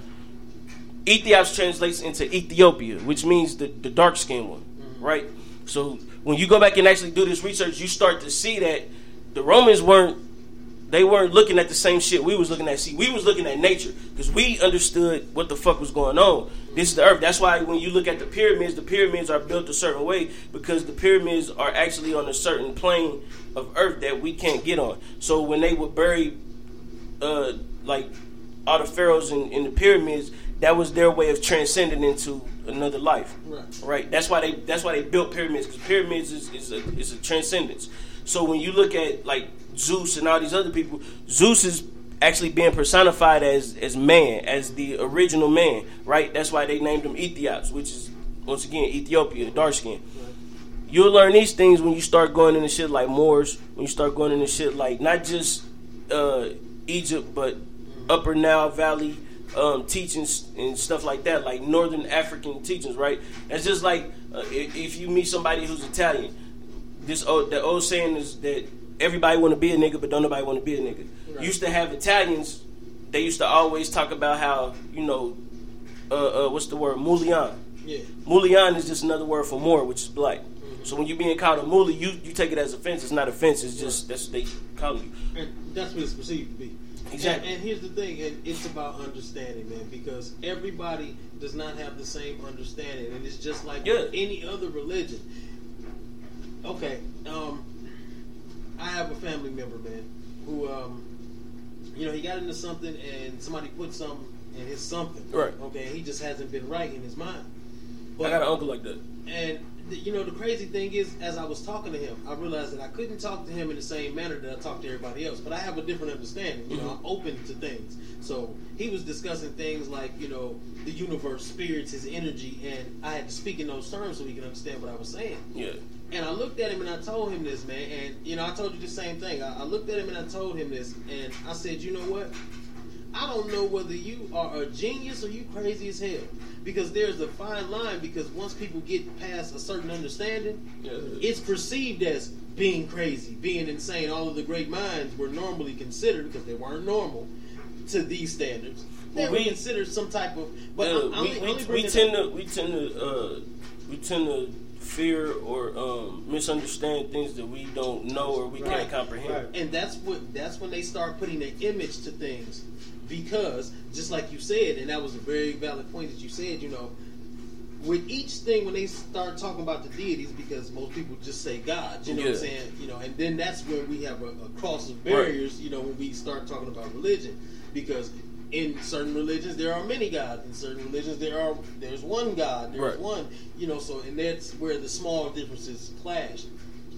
Ethiops translates into Ethiopia, which means the dark-skinned one, right? So when you go back and actually do this research, you start to see that the Romans weren't looking at the same shit we was looking at. See, we was looking at nature because we understood what the fuck was going on. This is the earth. That's why when you look at the pyramids are built a certain way because the pyramids are actually on a certain plane of earth that we can't get on. So when they would bury, all the pharaohs in the pyramids, that was their way of transcending into another life, right? That's why they built pyramids, because pyramids is a transcendence. So when you look at like Zeus and all these other people, Zeus is actually being personified as man, as the original man, right? That's why they named him Ethiops, which is once again Ethiopia, dark skin. Right. You'll learn these things when you start going into shit like Moors, when you start going into shit like not just Egypt, but Upper Nile Valley teachings and stuff like that, like Northern African teachings, right? That's just like if you meet somebody who's Italian. The old saying is that everybody want to be a nigga, but don't nobody want to be a nigga. Right. Used to have Italians, they used to always talk about how, you know, what's the word? Mulian. Yeah. Mulian is just another word for Moor, which is black. Mm-hmm. So when you're being called a Muli, you take it as offense. It's not offense. It's just that's what they call you. And that's what it's perceived to be. Exactly. And here's the thing, and it's about understanding, man, because everybody does not have the same understanding, and it's just like with any other religion. Okay, I have a family member, man, who, you know, he got into something and somebody put something in his something. Right. Okay, he just hasn't been right in his mind. But, I got an uncle like that. And, you know, the crazy thing is, as I was talking to him, I realized that I couldn't talk to him in the same manner that I talked to everybody else, but I have a different understanding. You know, I'm open to things. So he was discussing things like, you know, the universe, spirits, his energy, and I had to speak in those terms so he could understand what I was saying. Yeah. And I looked at him and I told him this, man. And, you know, I told you the same thing. I looked at him and I told him this. And I said, you know what? I don't know whether you are a genius or you crazy as hell. Because there's a fine line. Because once people get past a certain understanding, it's perceived as being crazy, being insane. All of the great minds were normally considered, because they weren't normal to these standards. They were considered some type of... But we tend to fear or misunderstand things that we don't know or we can't comprehend. Right. And that's when they start putting an image to things, because just like you said, and that was a very valid point that you said, you know, with each thing when they start talking about the deities, because most people just say God, you know what I'm saying? You know, and then that's where we have a cross of barriers, you know, when we start talking about religion, because in certain religions, there are many gods. In certain religions, there's one God. There's one, you know. So, and that's where the small differences clash.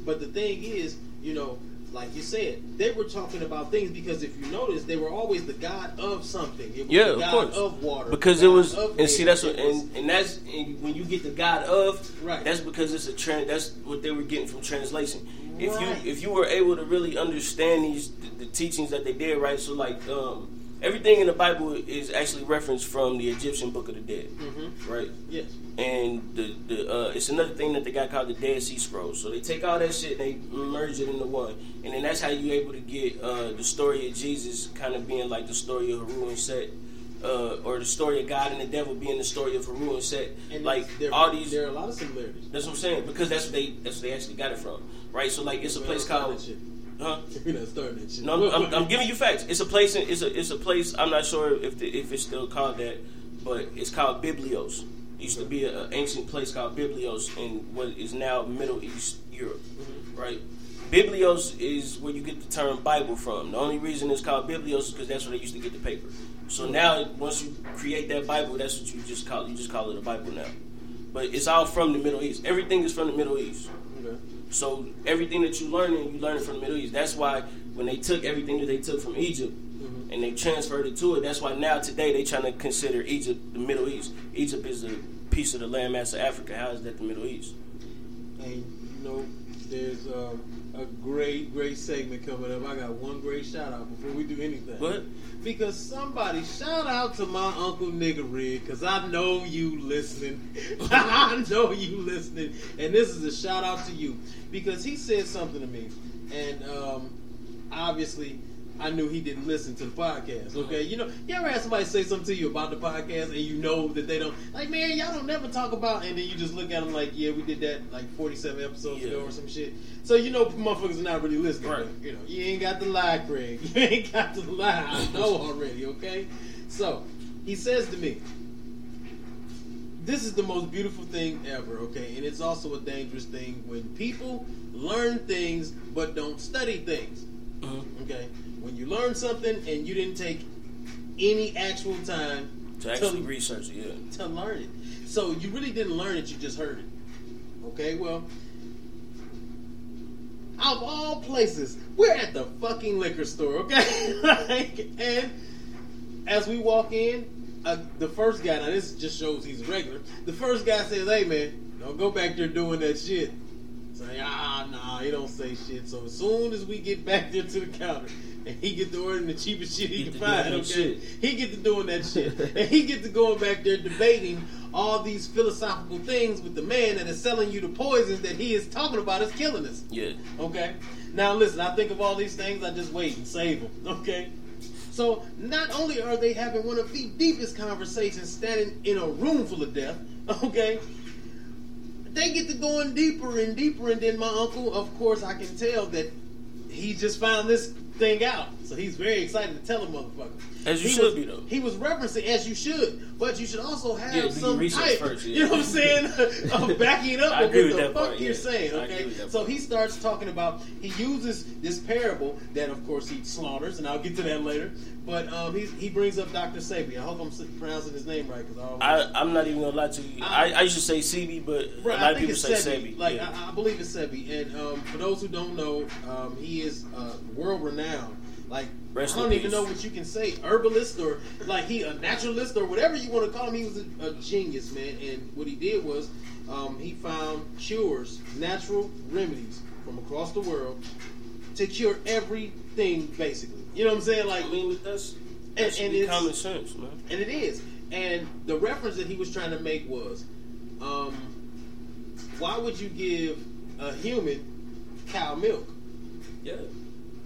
But the thing is, you know, like you said, they were talking about things, because if you notice, they were always the god of something. It was the god of water. Because it was, and see, that's what, and that's, and when you get the god of, that's because it's a trend. That's what they were getting from translation. If you were able to really understand these the teachings that they did, right? So like. Everything in the Bible is actually referenced from the Egyptian Book of the Dead, right? Yes. And the it's another thing that they got called the Dead Sea Scrolls. So they take all that shit and they merge it into one. And then that's how you're able to get the story of Jesus kind of being like the story of Heru and Set, or the story of God and the devil being the story of Heru and Set. And like all these, there are a lot of similarities. That's what I'm saying, because that's what they actually got it from, right? So like it's a place called. Huh? No, I'm giving you facts. It's a place. It's a place. I'm not sure if it's still called that, but it's called Biblios. It used to be an ancient place called Biblios in what is now Middle East Europe, right? Biblios is where you get the term Bible from. The only reason it's called Biblios is because that's where they used to get the paper. So now, once you create that Bible, that's what you just call it. You just call it a Bible now. But it's all from the Middle East. Everything is from the Middle East. Okay. So everything that you learn it from the Middle East. That's why when they took everything that they took from Egypt and they transferred it to it, that's why now today they trying to consider Egypt the Middle East. Egypt is a piece of the landmass of Africa. How is that the Middle East? And, you know, there's a great, great segment coming up. I got one great shout-out before we do anything. What? Because somebody shout-out to my Uncle Nigga Rig, because I know you listening. I know you listening. And this is a shout-out to you, because he said something to me. And obviously, I knew he didn't listen to the podcast, okay? You know, you ever had somebody say something to you about the podcast and you know that they don't, like, man, y'all don't never talk about, and then you just look at them like, yeah, we did that like 47 episodes ago or some shit. So, you know, motherfuckers are not really listening. Right. But, you know, you ain't got to lie, Craig. You ain't got to lie. I know already, okay? So, he says to me, this is the most beautiful thing ever, okay? And it's also a dangerous thing when people learn things but don't study things, okay? When you learn something and you didn't take any actual time to actually research it, to learn it. So you really didn't learn it, you just heard it. Okay, well, out of all places, we're at the fucking liquor store, okay? Like, and as we walk in, the first guy, now this just shows he's a regular, the first guy says, hey man, don't go back there doing that shit. saying, nah, he don't say shit. So as soon as we get back there to the counter, and he get to ordering the cheapest shit he can find, okay? He get to doing that shit. And he get to going back there debating all these philosophical things with the man that is selling you the poisons that he is talking about is killing us. Yeah. Okay? Now, listen, I think of all these things, I just wait and save them, okay? So, not only are they having one of the deepest conversations standing in a room full of death, okay? They get to going deeper and deeper, and then my uncle, of course, I can tell that he just found this thing out. So he's very excited to tell the motherfucker. As you should be, though. He was referencing, as you should, but you should also have some type, first, you know what I'm saying, of backing up what the fuck part, you're saying, okay? So he starts talking about, he uses this parable that, of course, he slaughters, and I'll get to that later, but he brings up Dr. Sebi. I hope I'm pronouncing his name right, because I'm not even going to lie to you. I used to say Sebi, but right, a lot of people say Sebi. Like, yeah. I believe it's Sebi, and for those who don't know, he is world-renowned. Like, rest I don't even know what you can say, herbalist or like he a naturalist or whatever you want to call him. He was a genius, man. And what he did was he found cures, natural remedies from across the world to cure everything, basically. You know what I'm saying? Like, I mean, that's and common sense, man. And it is. And the reference that he was trying to make was, why would you give a human cow milk? Yeah.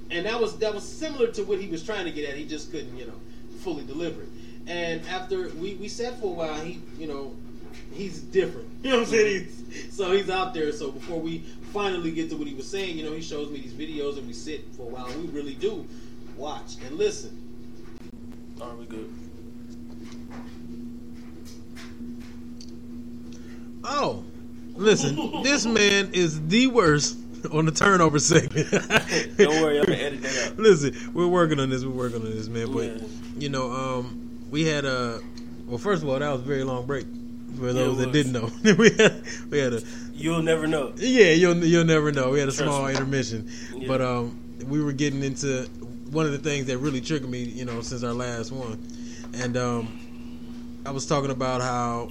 And that was similar to what he was trying to get at. He just couldn't, you know, fully deliver it. And after we sat for a while, he, you know, he's different. You know what I'm saying? So he's out there. So before we finally get to what he was saying, you know, he shows me these videos and we sit for a while. And we really do watch and listen. All right, we good. Oh, listen, this man is the worst. On the turnover segment. Don't worry, I'm gonna edit that out. Listen, we're working on this, man. But yeah. You know, we had a well. First of all, that was a very long break for those that didn't know. we had a you'll never know. Yeah, you'll never know. We had a small intermission, yeah. But we were getting into one of the things that really triggered me, you know, since our last one, and I was talking about how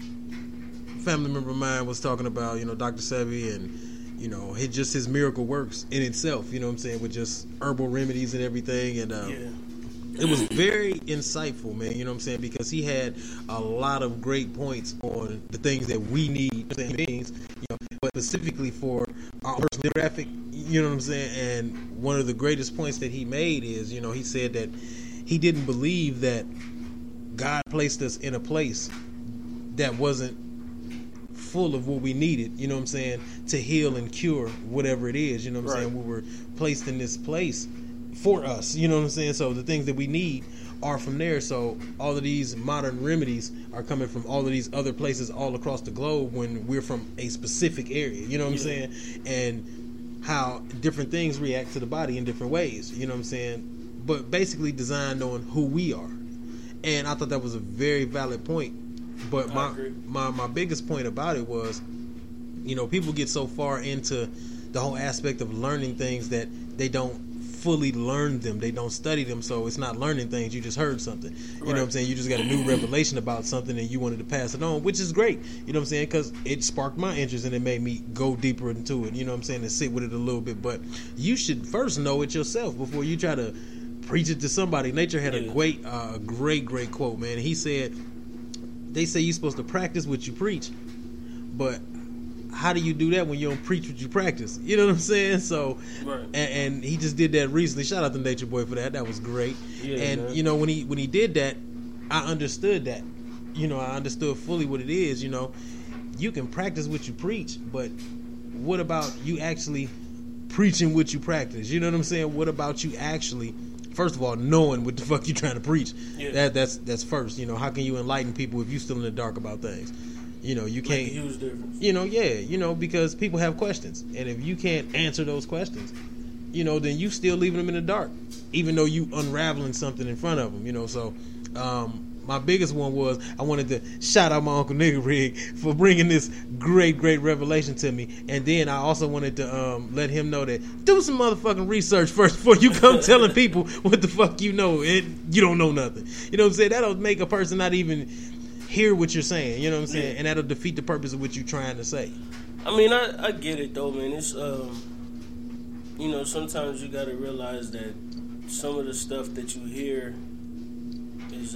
a family member of mine was talking about, you know, Dr. Sebi and. You know, his miracle works in itself, you know what I'm saying, with just herbal remedies and everything. And yeah. It was very insightful, man, you know what I'm saying, because he had a lot of great points on the things that we need, things, you know, but specifically for our personal demographic, you know what I'm saying. And one of the greatest points that he made is, you know, he said that he didn't believe that God placed us in a place that wasn't full of what we needed, you know what I'm saying, to heal and cure whatever it is, you know what I'm saying. We were placed in this place for us, you know what I'm saying. So the things that we need are from there. So all of these modern remedies are coming from all of these other places all across the globe when we're from a specific area, you know what I'm saying. And how different things react to the body in different ways, you know what I'm saying, but basically designed on who we are. And I thought that was a very valid point. But my biggest point about it was, you know, people get so far into the whole aspect of learning things that they don't fully learn them. They don't study them. So it's not learning things. You just heard something. You know what I'm saying? You just got a new revelation about something and you wanted to pass it on, which is great. You know what I'm saying? Because it sparked my interest and it made me go deeper into it. You know what I'm saying? And sit with it a little bit. But you should first know it yourself before you try to preach it to somebody. Nature had a great quote, man. He said... They say you're supposed to practice what you preach, but how do you do that when you don't preach what you practice? You know what I'm saying? So, and he just did that recently. Shout out to Nature Boy for that. That was great. Yeah, and you know, when he did that, I understood that. You know, I understood fully what it is. You know, you can practice what you preach, but what about you actually preaching what you practice? You know what I'm saying? What about you actually? First of all, knowing what the fuck you're trying to preach. Yeah. That's first. You know, how can you enlighten people if you're still in the dark about things? You know, you can't... Like a huge difference. You know, yeah. You know, because people have questions. And if you can't answer those questions, you know, then you still leaving them in the dark. Even though you unraveling something in front of them, you know. So, my biggest one was I wanted to shout out my Uncle Nigga Rig for bringing this great revelation to me. And then I also wanted to let him know that do some motherfucking research first before you come telling people what the fuck you know and you don't know nothing. You know what I'm saying? That'll make a person not even hear what you're saying. You know what I'm saying? Yeah. And that'll defeat the purpose of what you're trying to say. I mean, I get it though, man. It's you know, sometimes you gotta realize that some of the stuff that you hear is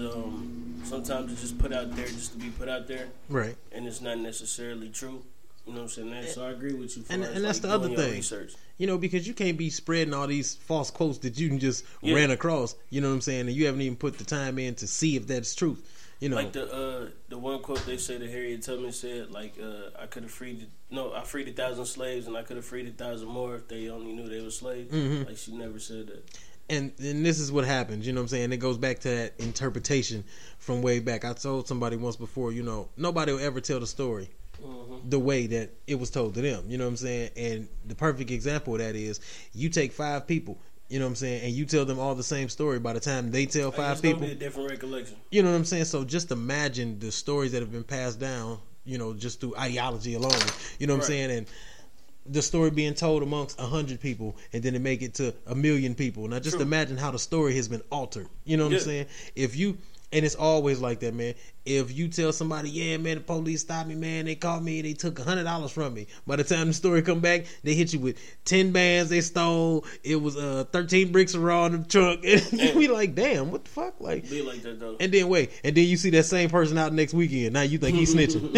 sometimes it's just put out there just to be put out there, right? And it's not necessarily true. You know what I'm saying? So I agree with you. And that's the other thing. Research. You know, because you can't be spreading all these false quotes that you just ran across. You know what I'm saying? And you haven't even put the time in to see if that's truth. You know, like the one quote they say that Harriet Tubman said, like I freed 1,000 slaves and I could have freed 1,000 more if they only knew they were slaves. Mm-hmm. Like she never said that. And this is what happens, you know what I'm saying? It goes back to that interpretation from way back. I told somebody once before, you know, nobody will ever tell the story the way that it was told to them, you know what I'm saying? And the perfect example of that is you take 5 people, you know what I'm saying, and you tell them all the same story. By the time they tell 5 people, it's gonna be a different recollection. You know what I'm saying? So just imagine the stories that have been passed down, you know, just through ideology alone, you know what I'm saying? And the story being told amongst 100 people, and then it make it to 1,000,000 people. Now just imagine how the story has been altered. You know what I'm saying? If you, and it's always like that, man. If you tell somebody, yeah, man, the police stopped me, man, they caught me, they took $100 from me. By the time the story come back, they hit you with 10 bands they stole. It was 13 bricks of raw in the trunk. And you be like, damn, what the fuck? Like, be like that though. And then and then you see that same person out next weekend. Now you think he's snitching.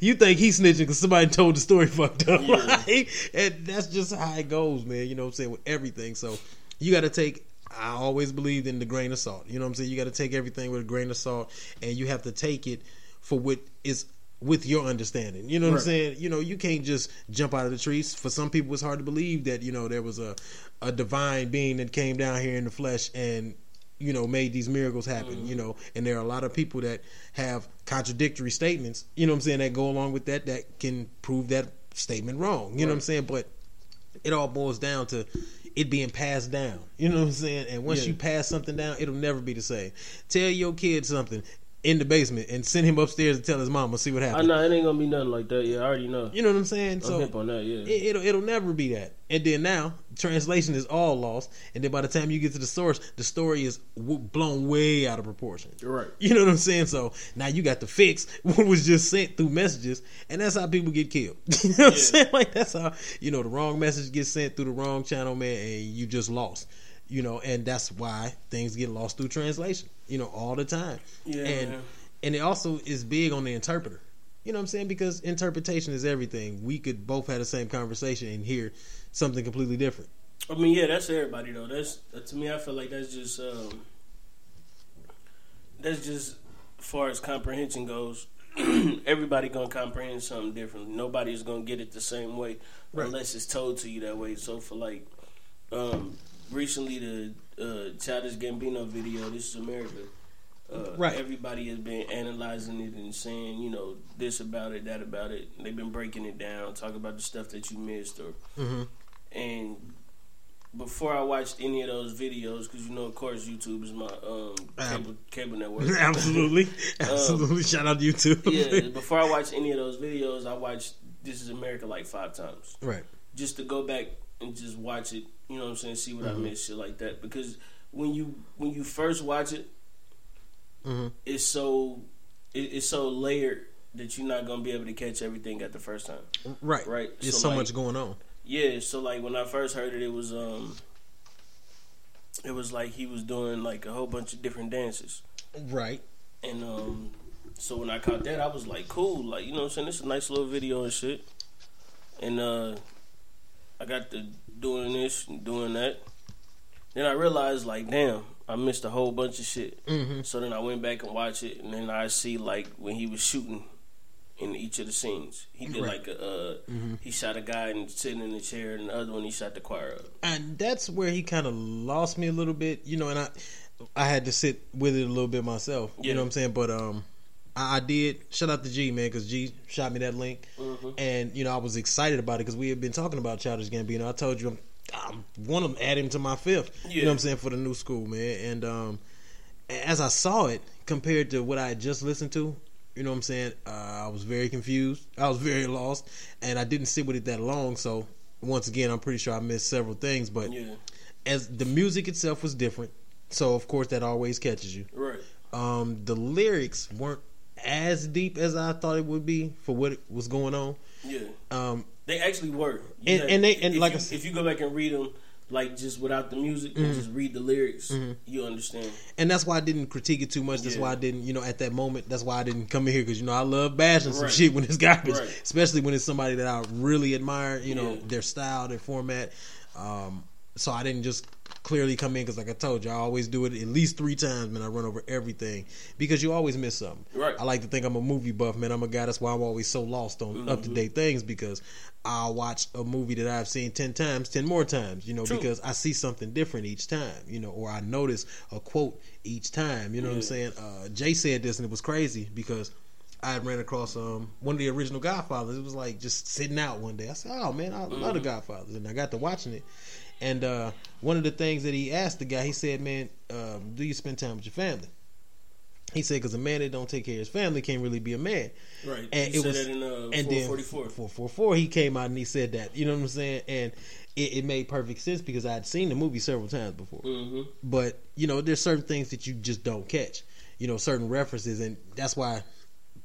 you think he's snitching because somebody told the story fucked up. Yeah. Like, and that's just how it goes, man. You know what I'm saying? With everything. So you got to take, I always believed in the grain of salt. You know what I'm saying? You got to take everything with a grain of salt, and you have to take it for what is with your understanding. You know what I'm saying? You know, you can't just jump out of the trees. For some people, it's hard to believe that, you know, there was a divine being that came down here in the flesh and, you know, made these miracles happen, you know. And there are a lot of people that have contradictory statements, you know what I'm saying, that go along with that, that can prove that statement wrong. You know what I'm saying? But it all boils down to it being passed down. You know what I'm saying? And once you pass something down, it'll never be the same. Tell your kid something in the basement and send him upstairs to tell his mama, see what happens. I know, it ain't gonna be nothing like that. Yeah, I already know. You know what I'm saying? So I'm hip on that, it'll never be that. And then now translation is all lost, and then by the time you get to the source, the story is blown way out of proportion. Right. You know what I'm saying? So now you got to fix what was just sent through messages, and that's how people get killed. You know what I'm saying? Like, that's how, you know, the wrong message gets sent through the wrong channel, man, and you just lost. You know, and that's why things get lost through translation, you know, all the time. Yeah, and it also is big on the interpreter. You know what I'm saying? Because interpretation is everything. We could both have the same conversation and hear something completely different. I mean, yeah, that's everybody though. To me, I feel like that's just as far as comprehension goes. Everybody gonna comprehend something differently. Nobody's gonna get it the same way unless it's told to you that way. So for like, recently, the Childish Gambino video, This is America, everybody has been analyzing it and saying, you know, this about it, that about it. They've been breaking it down, talking about the stuff that you missed. Or And before I watched any of those videos, because, you know, of course, YouTube is my cable network. Absolutely. Absolutely. Shout out to YouTube. Yeah, before I watched any of those videos, I watched This is America like 5 times. Right. Just to go back and just watch it, you know what I'm saying, see what I miss, shit like that. Because when you first watch it, it's so layered that you're not gonna be able to catch everything at the first time. Right. Right. There's so, much going on. Yeah, so like when I first heard it, it was like he was doing like a whole bunch of different dances. Right. And so when I caught that, I was like, cool, like, you know what I'm saying, this is a nice little video and shit. And I got to doing this and doing that. Then I realized, like, damn, I missed a whole bunch of shit. So then I went back and watched it, and then I see, like, when he was shooting in each of the scenes. He did, like, he shot a guy and sitting in the chair, and the other one he shot the choir up. And that's where he kind of lost me a little bit, you know, and I had to sit with it a little bit myself. Yeah. You know what I'm saying? But, I did. Shout out to G, man, because G shot me that link, and you know I was excited about it because we had been talking about Childish Gambino. I told you I'm want to add him to my 5th. Yeah. You know what I'm saying, for the new school, man. And as I saw it compared to what I had just listened to, you know what I'm saying, I was very confused. I was very lost, and I didn't sit with it that long. So once again, I'm pretty sure I missed several things. But as the music itself was different, so of course that always catches you. Right. The lyrics weren't as deep as I thought it would be for what was going on. Yeah. They actually work. If you go back and read them, like just without the music, and just read the lyrics, you understand. And that's why I didn't critique it too much. That's why I didn't, at that moment, that's why I didn't come in here, because I love bashing some shit when it's garbage, especially when it's somebody that I really admire. Their style, their format. So I didn't just clearly come in, because like I told you, I always do it at least 3 times, man. I run over everything because you always miss something. Right. I like to think I'm a movie buff, man. I'm a guy. That's why I'm always so lost on up to date things, because I'll watch a movie that I've seen 10 times, 10 more times, because I see something different each time, or I notice a quote each time, what I'm saying? Jay said this, and it was crazy, because I had ran across one of the original Godfathers. It was like just sitting out one day. I said, oh man, I love the Godfathers. And I got to watching it, and one of the things that he asked the guy, he said, man, do you spend time with your family? He said, because a man that don't take care of his family can't really be a man. Right. And it was that in 444. 444, he came out and he said that. You know what I'm saying? And it made perfect sense, because I had seen the movie several times before. Mm-hmm. But, there's certain things that you just don't catch. Certain references. And that's why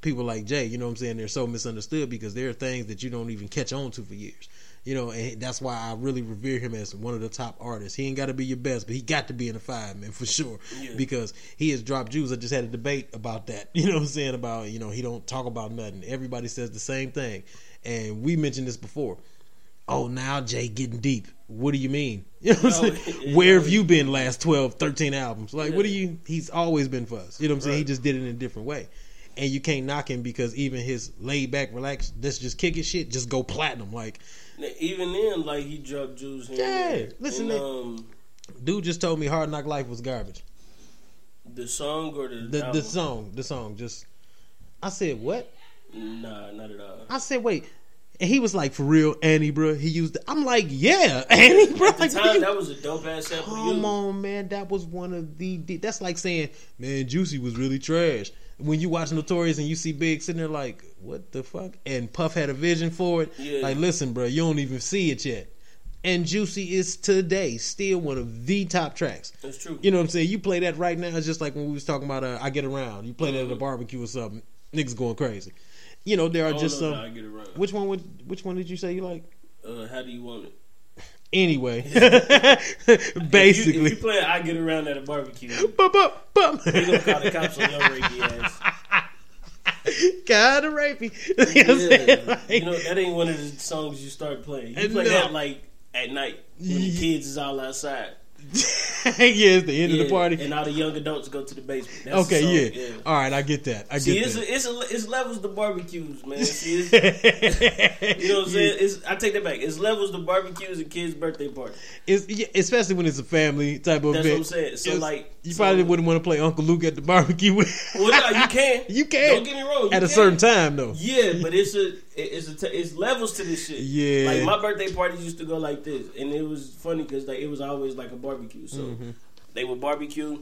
people like Jay, what I'm saying, they're so misunderstood, because there are things that you don't even catch on to for years. And that's why I really revere him as one of the top artists. He ain't got to be your best, but he got to be in the 5, man, for sure. Yeah. Because he has dropped jewels. I just had a debate about that. You know what I'm saying? About, he don't talk about nothing. Everybody says the same thing. And we mentioned this before. Oh, now Jay getting deep. What do you mean? You know what I'm saying? Where have you been last 12, 13 albums? Like, what do you... He's always been for us. You know what I'm saying? He just did it in a different way. And you can't knock him, because even his laid back, relaxed, let's just kick his shit, just go platinum. Like... Even then, like, he dropped Jews here. Yeah, listen, dude just told me Hard Knock Life was garbage. The song or the album? The song. Just, I said, what? Nah, not at all. I said, wait. And he was like, for real, Annie, bro. He used it. I'm like, yeah, Annie, bro. At the time, that was a dope ass sample. Come on, man. That was one of the... That's like saying, man, Juicy was really trash. When you watch Notorious and you see Big sitting there like, what the fuck? And Puff had a vision for it. Yeah. Like, listen, bro, you don't even see it yet. And Juicy is today still one of the top tracks. That's true. You know what I'm saying? You play that right now, it's just like when we was talking about I Get Around. You play that at a barbecue or something, niggas going crazy. There are just some... I Get Around. Which one did you say you like? How Do You Want It? Anyway, basically, if you play I Get Around at a barbecue, bop, bop, bop, they gonna call the cops on your rapey ass. Got a rapey. That ain't one of the songs you start playing. You play that like at night when the kids is all outside. Yeah, it's the end of the party, and all the young adults go to the basement. That's okay, yeah. All right, I get that. It's levels to barbecues, man. See, you know what I'm saying? I take that back. It's levels to barbecues and kids' birthday parties. Especially when it's a family type of event. That's what I'm saying. So you probably wouldn't want to play Uncle Luke at the barbecue. Well, no, you can. You can. Don't get me wrong. At a certain time, though. Yeah, but it's levels to this shit. Yeah. Like my birthday parties used to go like this, and it was funny because like it was always like a barbecue. So they would barbecue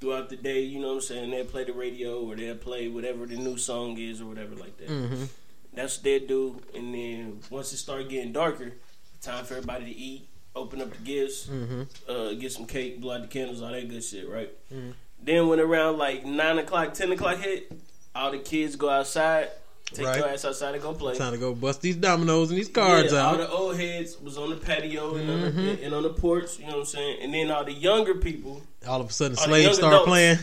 throughout the day, you know what I'm saying? They'd play the radio or they'd play whatever the new song is or whatever like that. That's what they'd do. And then once it started getting darker, time for everybody to eat, open up the gifts, get some cake, blow out the candles, all that good shit, right? Then when around like 9 o'clock, 10 o'clock hit, all the kids go outside. Take your ass outside and go play. Time to go bust these dominoes and these cards out. All the old heads was on the patio and on the porch, you know what I'm saying? And then all the younger people. All of a sudden, Slave started playing.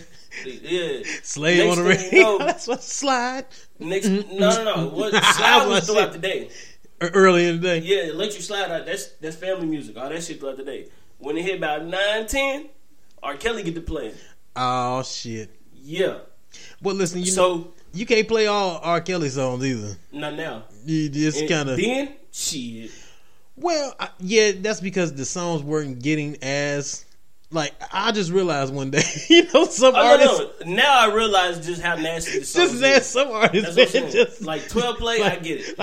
Yeah. Slave on the radio. You know, that's what Slide. Slide was throughout the day. Early in the day. Yeah, Let You Slide out. That's family music. All that shit throughout the day. When it hit about 9, 10, R. Kelly get to play. Oh, shit. Yeah. Well, listen, you can't play all R. Kelly songs either. Not now. It's kind of then shit. Well, that's because the songs weren't getting as like. I just realized one day, some artists. No. Now I realize just how nasty the songs. Just nasty. Some artists, man, just like 12 play. Like, I get it.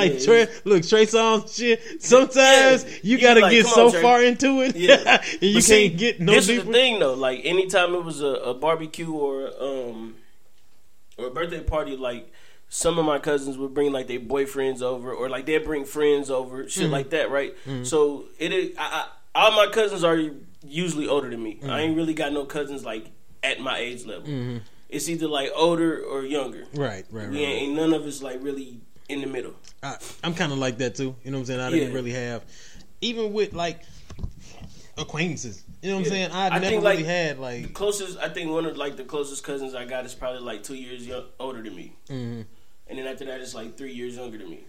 Like Trey Songz shit. Sometimes you gotta like, get so far into it, and you can't get no. This is the thing though. Like anytime it was a barbecue or a birthday party, like some of my cousins would bring like their boyfriends over, or like they'd bring friends over, shit like that, right? So all my cousins are usually older than me. I ain't really got no cousins like at my age level. It's either like older or younger. Right. Ain't none of us like really in the middle. I'm kind of like that too. You know what I'm saying? I didn't really have, even with like acquaintances. You know what I'm saying? I never really had like the closest. I think one of like the closest cousins I got is probably like 2 years older than me, mm-hmm. and then after that it's like 3 years younger than me.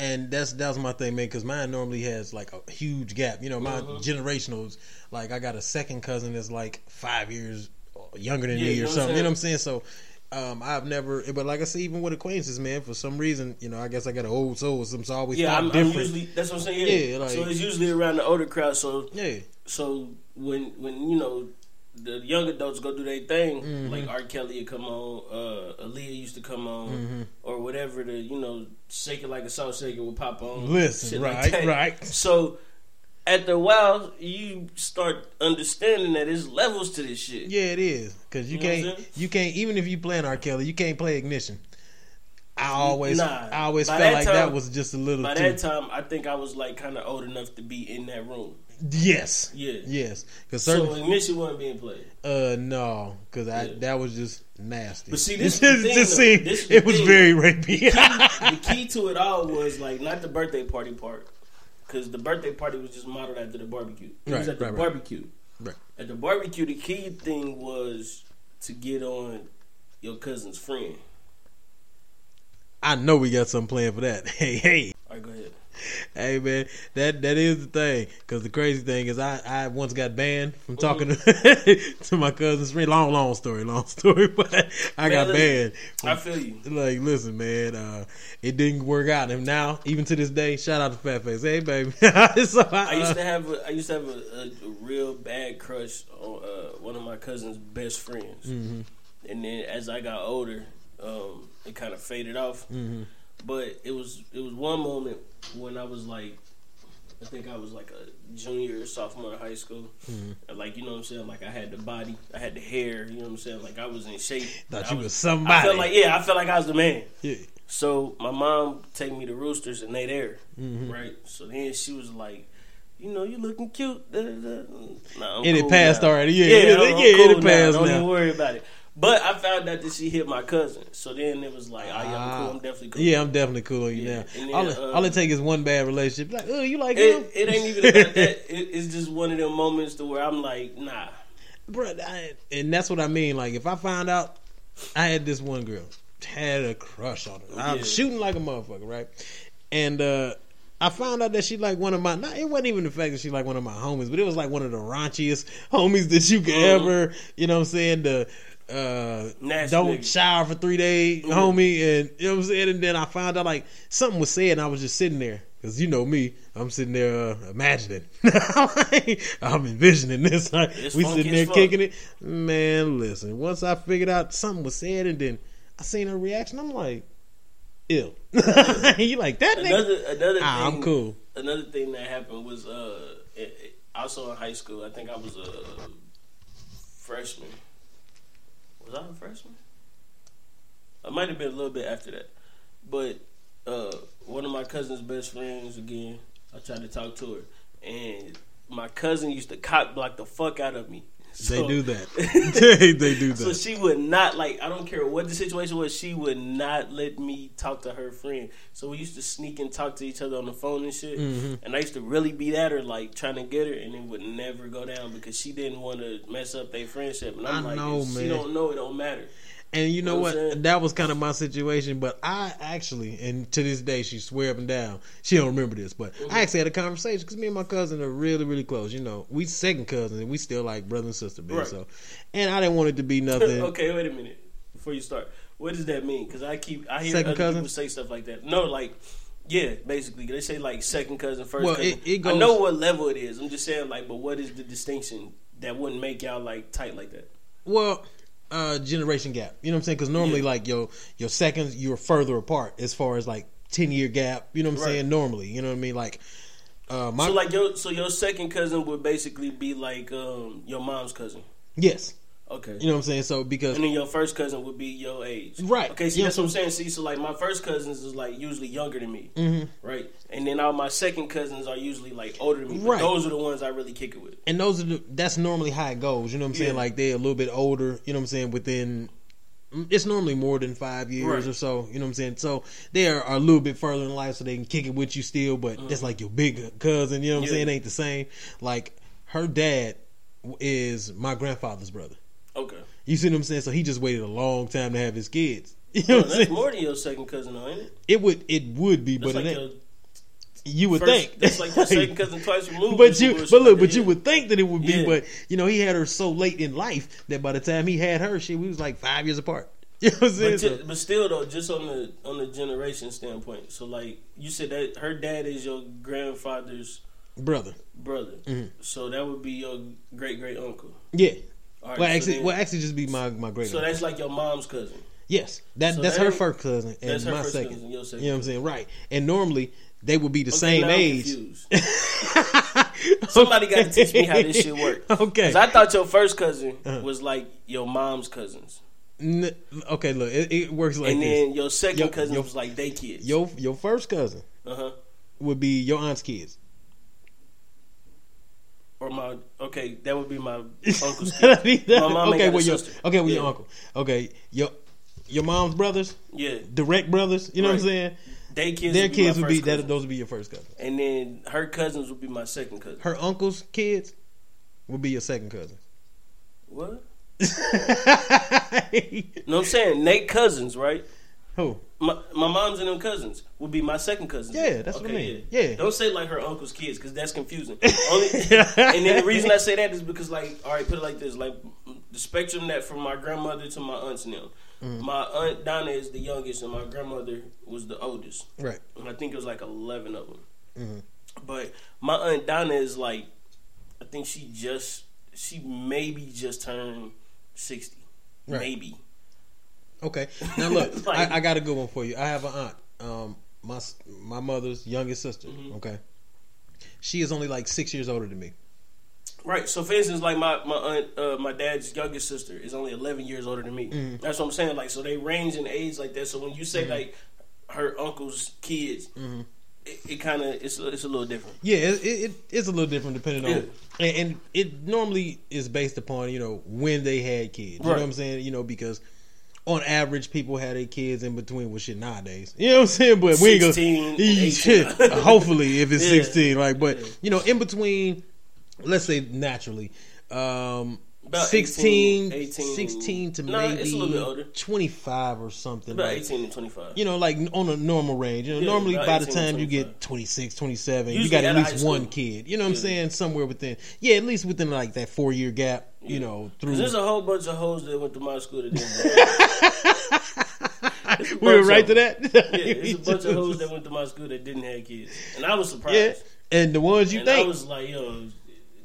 And that was my thing, man, because mine normally has like a huge gap. You know, my generationals, like I got a second cousin that's like 5 years younger than me or something. You know what I'm saying? So I've never, but like I say, even with acquaintances, man, for some reason, you know, I guess I got an old soul, so I always I'm different. Usually, that's what I'm saying. Yeah, like, so it's usually around the older crowd. So so when you know the young adults go do their thing, mm-hmm. like R. Kelly would come on, Aaliyah used to come on, mm-hmm. or whatever. The you know, Shake It Like a Soul Shaker would pop on. Listen, right. So after a while, you start understanding that there's levels to this shit. Yeah, it is, because you can't even if you playing R. Kelly, you can't play Ignition. I always felt that like time, that was just a little. By that time, I think I was like kind of old enough to be in that room. Yes. So Ignition wasn't being played. No, because that was just nasty. But see, this was it was very rapey. The key to it all was like not the birthday party part, because the birthday party was just modeled after the barbecue. It was at the barbecue. At the barbecue, the key thing was to get on your cousin's friend. I know we got something planned for that. Hey. All right, go ahead. Hey man, that is the thing. Cause the crazy thing is, I once got banned from talking to my cousin's friend. Long story, but I got banned. I feel you. Like, listen, man, it didn't work out, and now even to this day, shout out to Fat Face. Hey baby, so I used to have a real bad crush on one of my cousin's best friends, mm-hmm. and then as I got older, it kind of faded off. Mm-hmm. But it was one moment when I was like, I think I was like a junior or sophomore in high school. Mm-hmm. Like, you know what I'm saying? Like, I had the body, I had the hair, you know what I'm saying? Like, I was in shape. Thought you was somebody. I felt like I was the man. Yeah. So my mom take me to Roosters and they there, mm-hmm. right? So then she was like, you know, you looking cute. Nah, it cool passed now. Already. It passed now. Don't even worry about it. But I found out that she hit my cousin. So then it was like, oh, yeah, I'm cool. I'm definitely cool. Yeah, I'm definitely cool on you now. Then, all it takes is one bad relationship. Like, oh, you like him? It ain't even about that. It's just one of them moments to where I'm like, nah. Bro, and that's what I mean. Like, if I found out I had this one girl, had a crush on her. I'm shooting like a motherfucker, right? And I found out that she like one of my, not, it wasn't even the fact that she like one of my homies, but it was like one of the raunchiest homies that you could ever, you know what I'm saying, the... don't shower for 3 days, homie, and you know what I'm saying. And then I found out like something was said, and I was just sitting there because you know me, I'm sitting there imagining, I'm envisioning this. Like, we sitting there kicking it, man. Listen, once I figured out something was said, and then I seen her reaction, I'm like, ew. You like that? Another thing, I'm cool. Another thing that happened was also in high school. I think I was a freshman. Was I a freshman? I might have been a little bit after that. But one of my cousin's best friends, again, I tried to talk to her. And my cousin used to cock block the fuck out of me. So, they do that. They do that. So she would not, like, I don't care what the situation was, she would not let me talk to her friend. So we used to sneak and talk to each other on the phone and shit. Mm-hmm. And I used to really beat at her, like, trying to get her, and it would never go down because she didn't want to mess up their friendship. And I'm man. She don't know, it don't matter. And you know what? That was kind of my situation, but I actually, and to this day, she swear up and down, she don't remember this, but I actually had a conversation because me and my cousin are really, really close. You know, we second cousins, and we still like brother and sister, man. Right. So, and I didn't want it to be nothing. Okay, wait a minute before you start. What does that mean? Because I hear second other cousin? People say stuff like that. No, like. Yeah, basically. They say like second cousin, first cousin. It goes, I know what level it is. I'm just saying like, but what is the distinction that wouldn't make y'all like tight like that? Well, generation gap, you know what I'm saying? Because normally, like your seconds, you're further apart as far as like 10-year gap. You know what I'm saying? Normally, you know what I mean? Like, so like your second cousin would basically be like your mom's cousin. Yes. Okay. You know what I'm saying? So because and then your first cousin would be your age, right? Okay. See, that's what I'm saying. See, so like my first cousins is like usually younger than me, mm-hmm. right? And then all my second cousins are usually like older than me. Right. But those are the ones I really kick it with. And that's normally how it goes. You know what I'm saying? Like they're a little bit older. You know what I'm saying? Within It's normally more than 5 years or so. You know what I'm saying? So they are a little bit further in life, so they can kick it with you still. But that's like your big cousin. You know what I'm saying? It ain't the same. Like, her dad is my grandfather's brother. Okay. You see what I'm saying? So he just waited a long time to have his kids. You know what I'm saying? That's more than your second cousin, though, ain't it? It would be, that's but like it ain't. You would think that's like your second cousin twice removed. But you would think that it would be. Yeah. But you know, he had her so late in life that by the time he had her, we was like 5 years apart. You know what I'm saying? But still, though, just on the generation standpoint. So, like you said, that her dad is your grandfather's brother. Mm-hmm. So that would be your great great uncle. Yeah. All right, actually, just be my great. So that's like your mom's cousin. Yes, that's her first cousin and my second. Cousin, your second. You know what I'm saying? Right. And normally, they would be the same age. Somebody got to teach me how this shit works. Okay. Because I thought your first cousin was like your mom's cousins. Okay, look, it works like and this. And then your second cousin was like they kids. Your first cousin would be your aunt's kids. Or my that would be my uncle's kids. My mom your uncle. Okay, your mom's brothers. Yeah, direct brothers. You know what I'm saying? Those would be your first cousins. And then her cousins would be my second cousin. Her uncle's kids would be your second cousin. What? No, I'm saying Nate cousins, right? Who? My mom's and them cousins would be my second cousins. Yeah, that's what I mean. Yeah. Don't say like her uncle's kids, because that's confusing. And then the reason I say that is because, like, all right, put it like this, like the spectrum that from my grandmother to my aunts now. Mm-hmm. My aunt Donna is the youngest, and my grandmother was the oldest. Right. And I think it was like 11 of them. Mm-hmm. But my aunt Donna is like, I think she maybe just turned 60. Right. Maybe. Okay. Now look, like, I got a good one for you. I have an aunt, my mother's youngest sister. Mm-hmm. Okay. She is only like 6 years older than me. Right, so for instance, like my aunt, my dad's youngest sister is only 11 years older than me. Mm-hmm. That's what I'm saying. Like, so they range in age like that. So when you say like her uncle's kids, mm-hmm. it kind of it's a little different. Yeah, it's a little different depending on, and it normally is based upon when they had kids. You know what I'm saying? Because on average, people had their kids in between with shit nowadays. You know what I'm saying? But 16, we go shit. Hopefully, if it's 16, like, but in between. Let's say naturally, about 16 to maybe 25 or something. About 18 to 25. Like on a normal range. Normally by the time you get 26, 27, usually you got at least one kid. You know what I'm saying? Somewhere within, at least within like that 4 year gap. Yeah. Through. There's a whole bunch of hoes that went to my school that we were right to that. There's a bunch of hoes that went to my school that didn't have kids, and I was surprised. Yeah. And the ones I was like,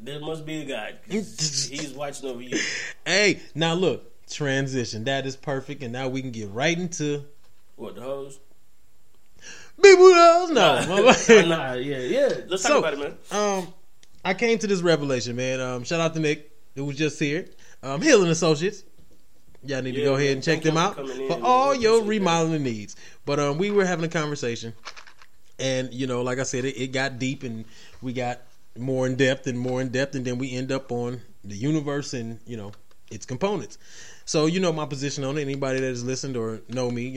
there must be a God. He's watching over you. Hey, now look, transition. That is perfect, and now we can get right into what the hoes. Big booty hoes. Let's talk about it, man. I came to this revelation, man. Shout out to Nick, who was just here. Hills and Associates. Y'all need to go ahead and check them out for all your remodeling needs. But we were having a conversation, and like I said, it got deep, and we got more in depth, and then we end up on the universe and its components. So my position on it, anybody that has listened or know me,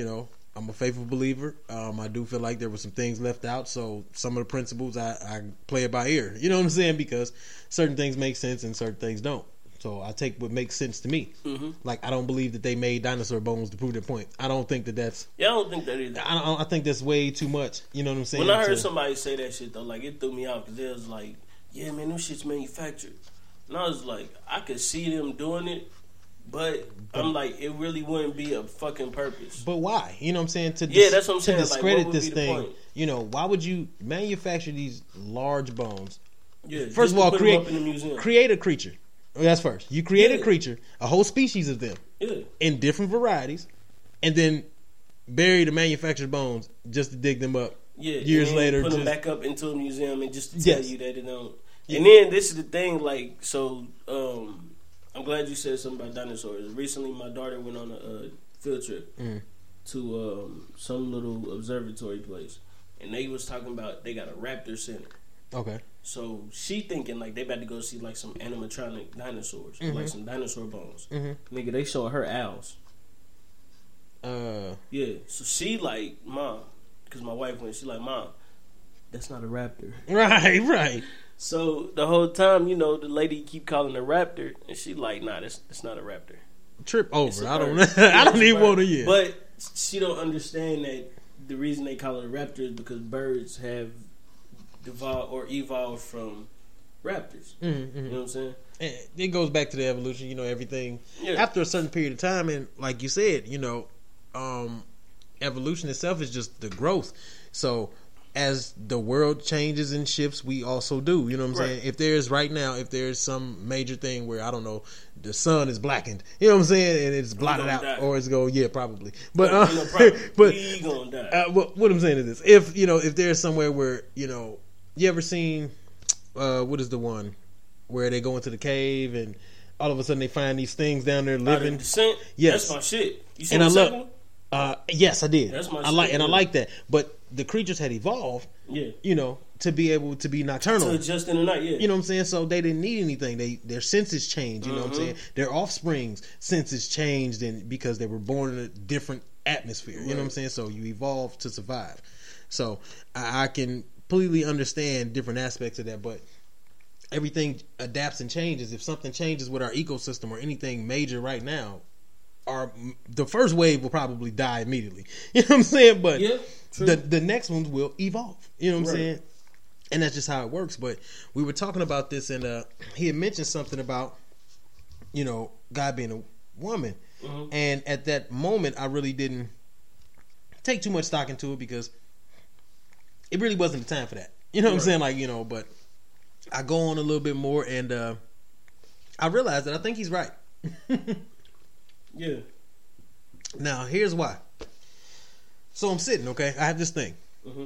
I'm a faithful believer. I do feel like there were some things left out, so some of the principles I play it by ear, you know what I'm saying, because certain things make sense and certain things don't. So I take what makes sense to me. Mm-hmm. Like, I don't believe that they made dinosaur bones to prove their point. I don't think that that's... Yeah, I don't think that either. I think that's way too much. You know what I'm saying? When I heard somebody say that shit, though, like, it threw me out, because they was like, yeah, man, them shit's manufactured. And I was like, I could see them doing it, but I'm like, it really wouldn't be a fucking purpose. But why? You know what I'm saying? That's what I'm saying. To discredit this thing, why would you manufacture these large bones? Yeah, first of all, create a creature. That's first. You create a creature, a whole species of them, in different varieties, and then bury the manufactured bones just to dig them up years later. Put them back up into a museum and just to tell you that it don't. Yeah. And then this is the thing, like, so I'm glad you said something about dinosaurs. Recently, my daughter went on a field trip to some little observatory place, and they was talking about they got a raptor center. Okay. So she thinking like they about to go see like some animatronic dinosaurs, mm-hmm. like some dinosaur bones. Mm-hmm. Nigga, they showed her owls. Yeah. So she like, Mom, because my wife went, she like, Mom, that's not a raptor. Right, right. So the whole time, you know, the lady keep calling her raptor, and she like, nah, that's not a raptor. Trip over. I don't know. Yeah, I don't even want to hear. But she don't understand that the reason they call it a raptor is because birds have devolved or evolved from raptors. Mm-hmm. You know what I'm saying? And it goes back to the evolution, you know, everything. Yeah. After a certain period of time, and like you said, you know, evolution itself is just the growth. So as the world changes and shifts, we also do. You know what I'm saying? If there's right now, if there's some major thing where, I don't know, the sun is blackened, you know what I'm saying, and it's blotted out, die. Or it's going, yeah, probably. But but we gonna die. What I'm saying is this: if you know, if there's somewhere where, you know, you ever seen what is the one where they go into the cave and all of a sudden they find these things down there living? Yes, that's my shit. You seen the second one? Yes, I did. That's my shit. I like that, but the creatures had evolved, yeah, you know, to be able to be nocturnal, to adjust in the night, yeah. You know what I'm saying? So they didn't need anything. Their senses changed. You know what I'm saying? Their offspring's senses changed, and because they were born in a different atmosphere. Right. You know what I'm saying? So you evolved to survive. So I can completely understand different aspects of that, but everything adapts and changes. If something changes with our ecosystem or anything major right now, the first wave will probably die immediately. You know what I'm saying? But yeah. The next ones will evolve. You know what I'm saying? And that's just how it works. But we were talking about this, and he had mentioned something about, you know, God being a woman. Mm-hmm. And at that moment, I really didn't take too much stock into it because it really wasn't the time for that. You know what I'm saying? Like, you know, but I go on a little bit more, and I realized that I think he's right. Yeah. Now, here's why. So I'm sitting, okay? I have this thing. Mm-hmm.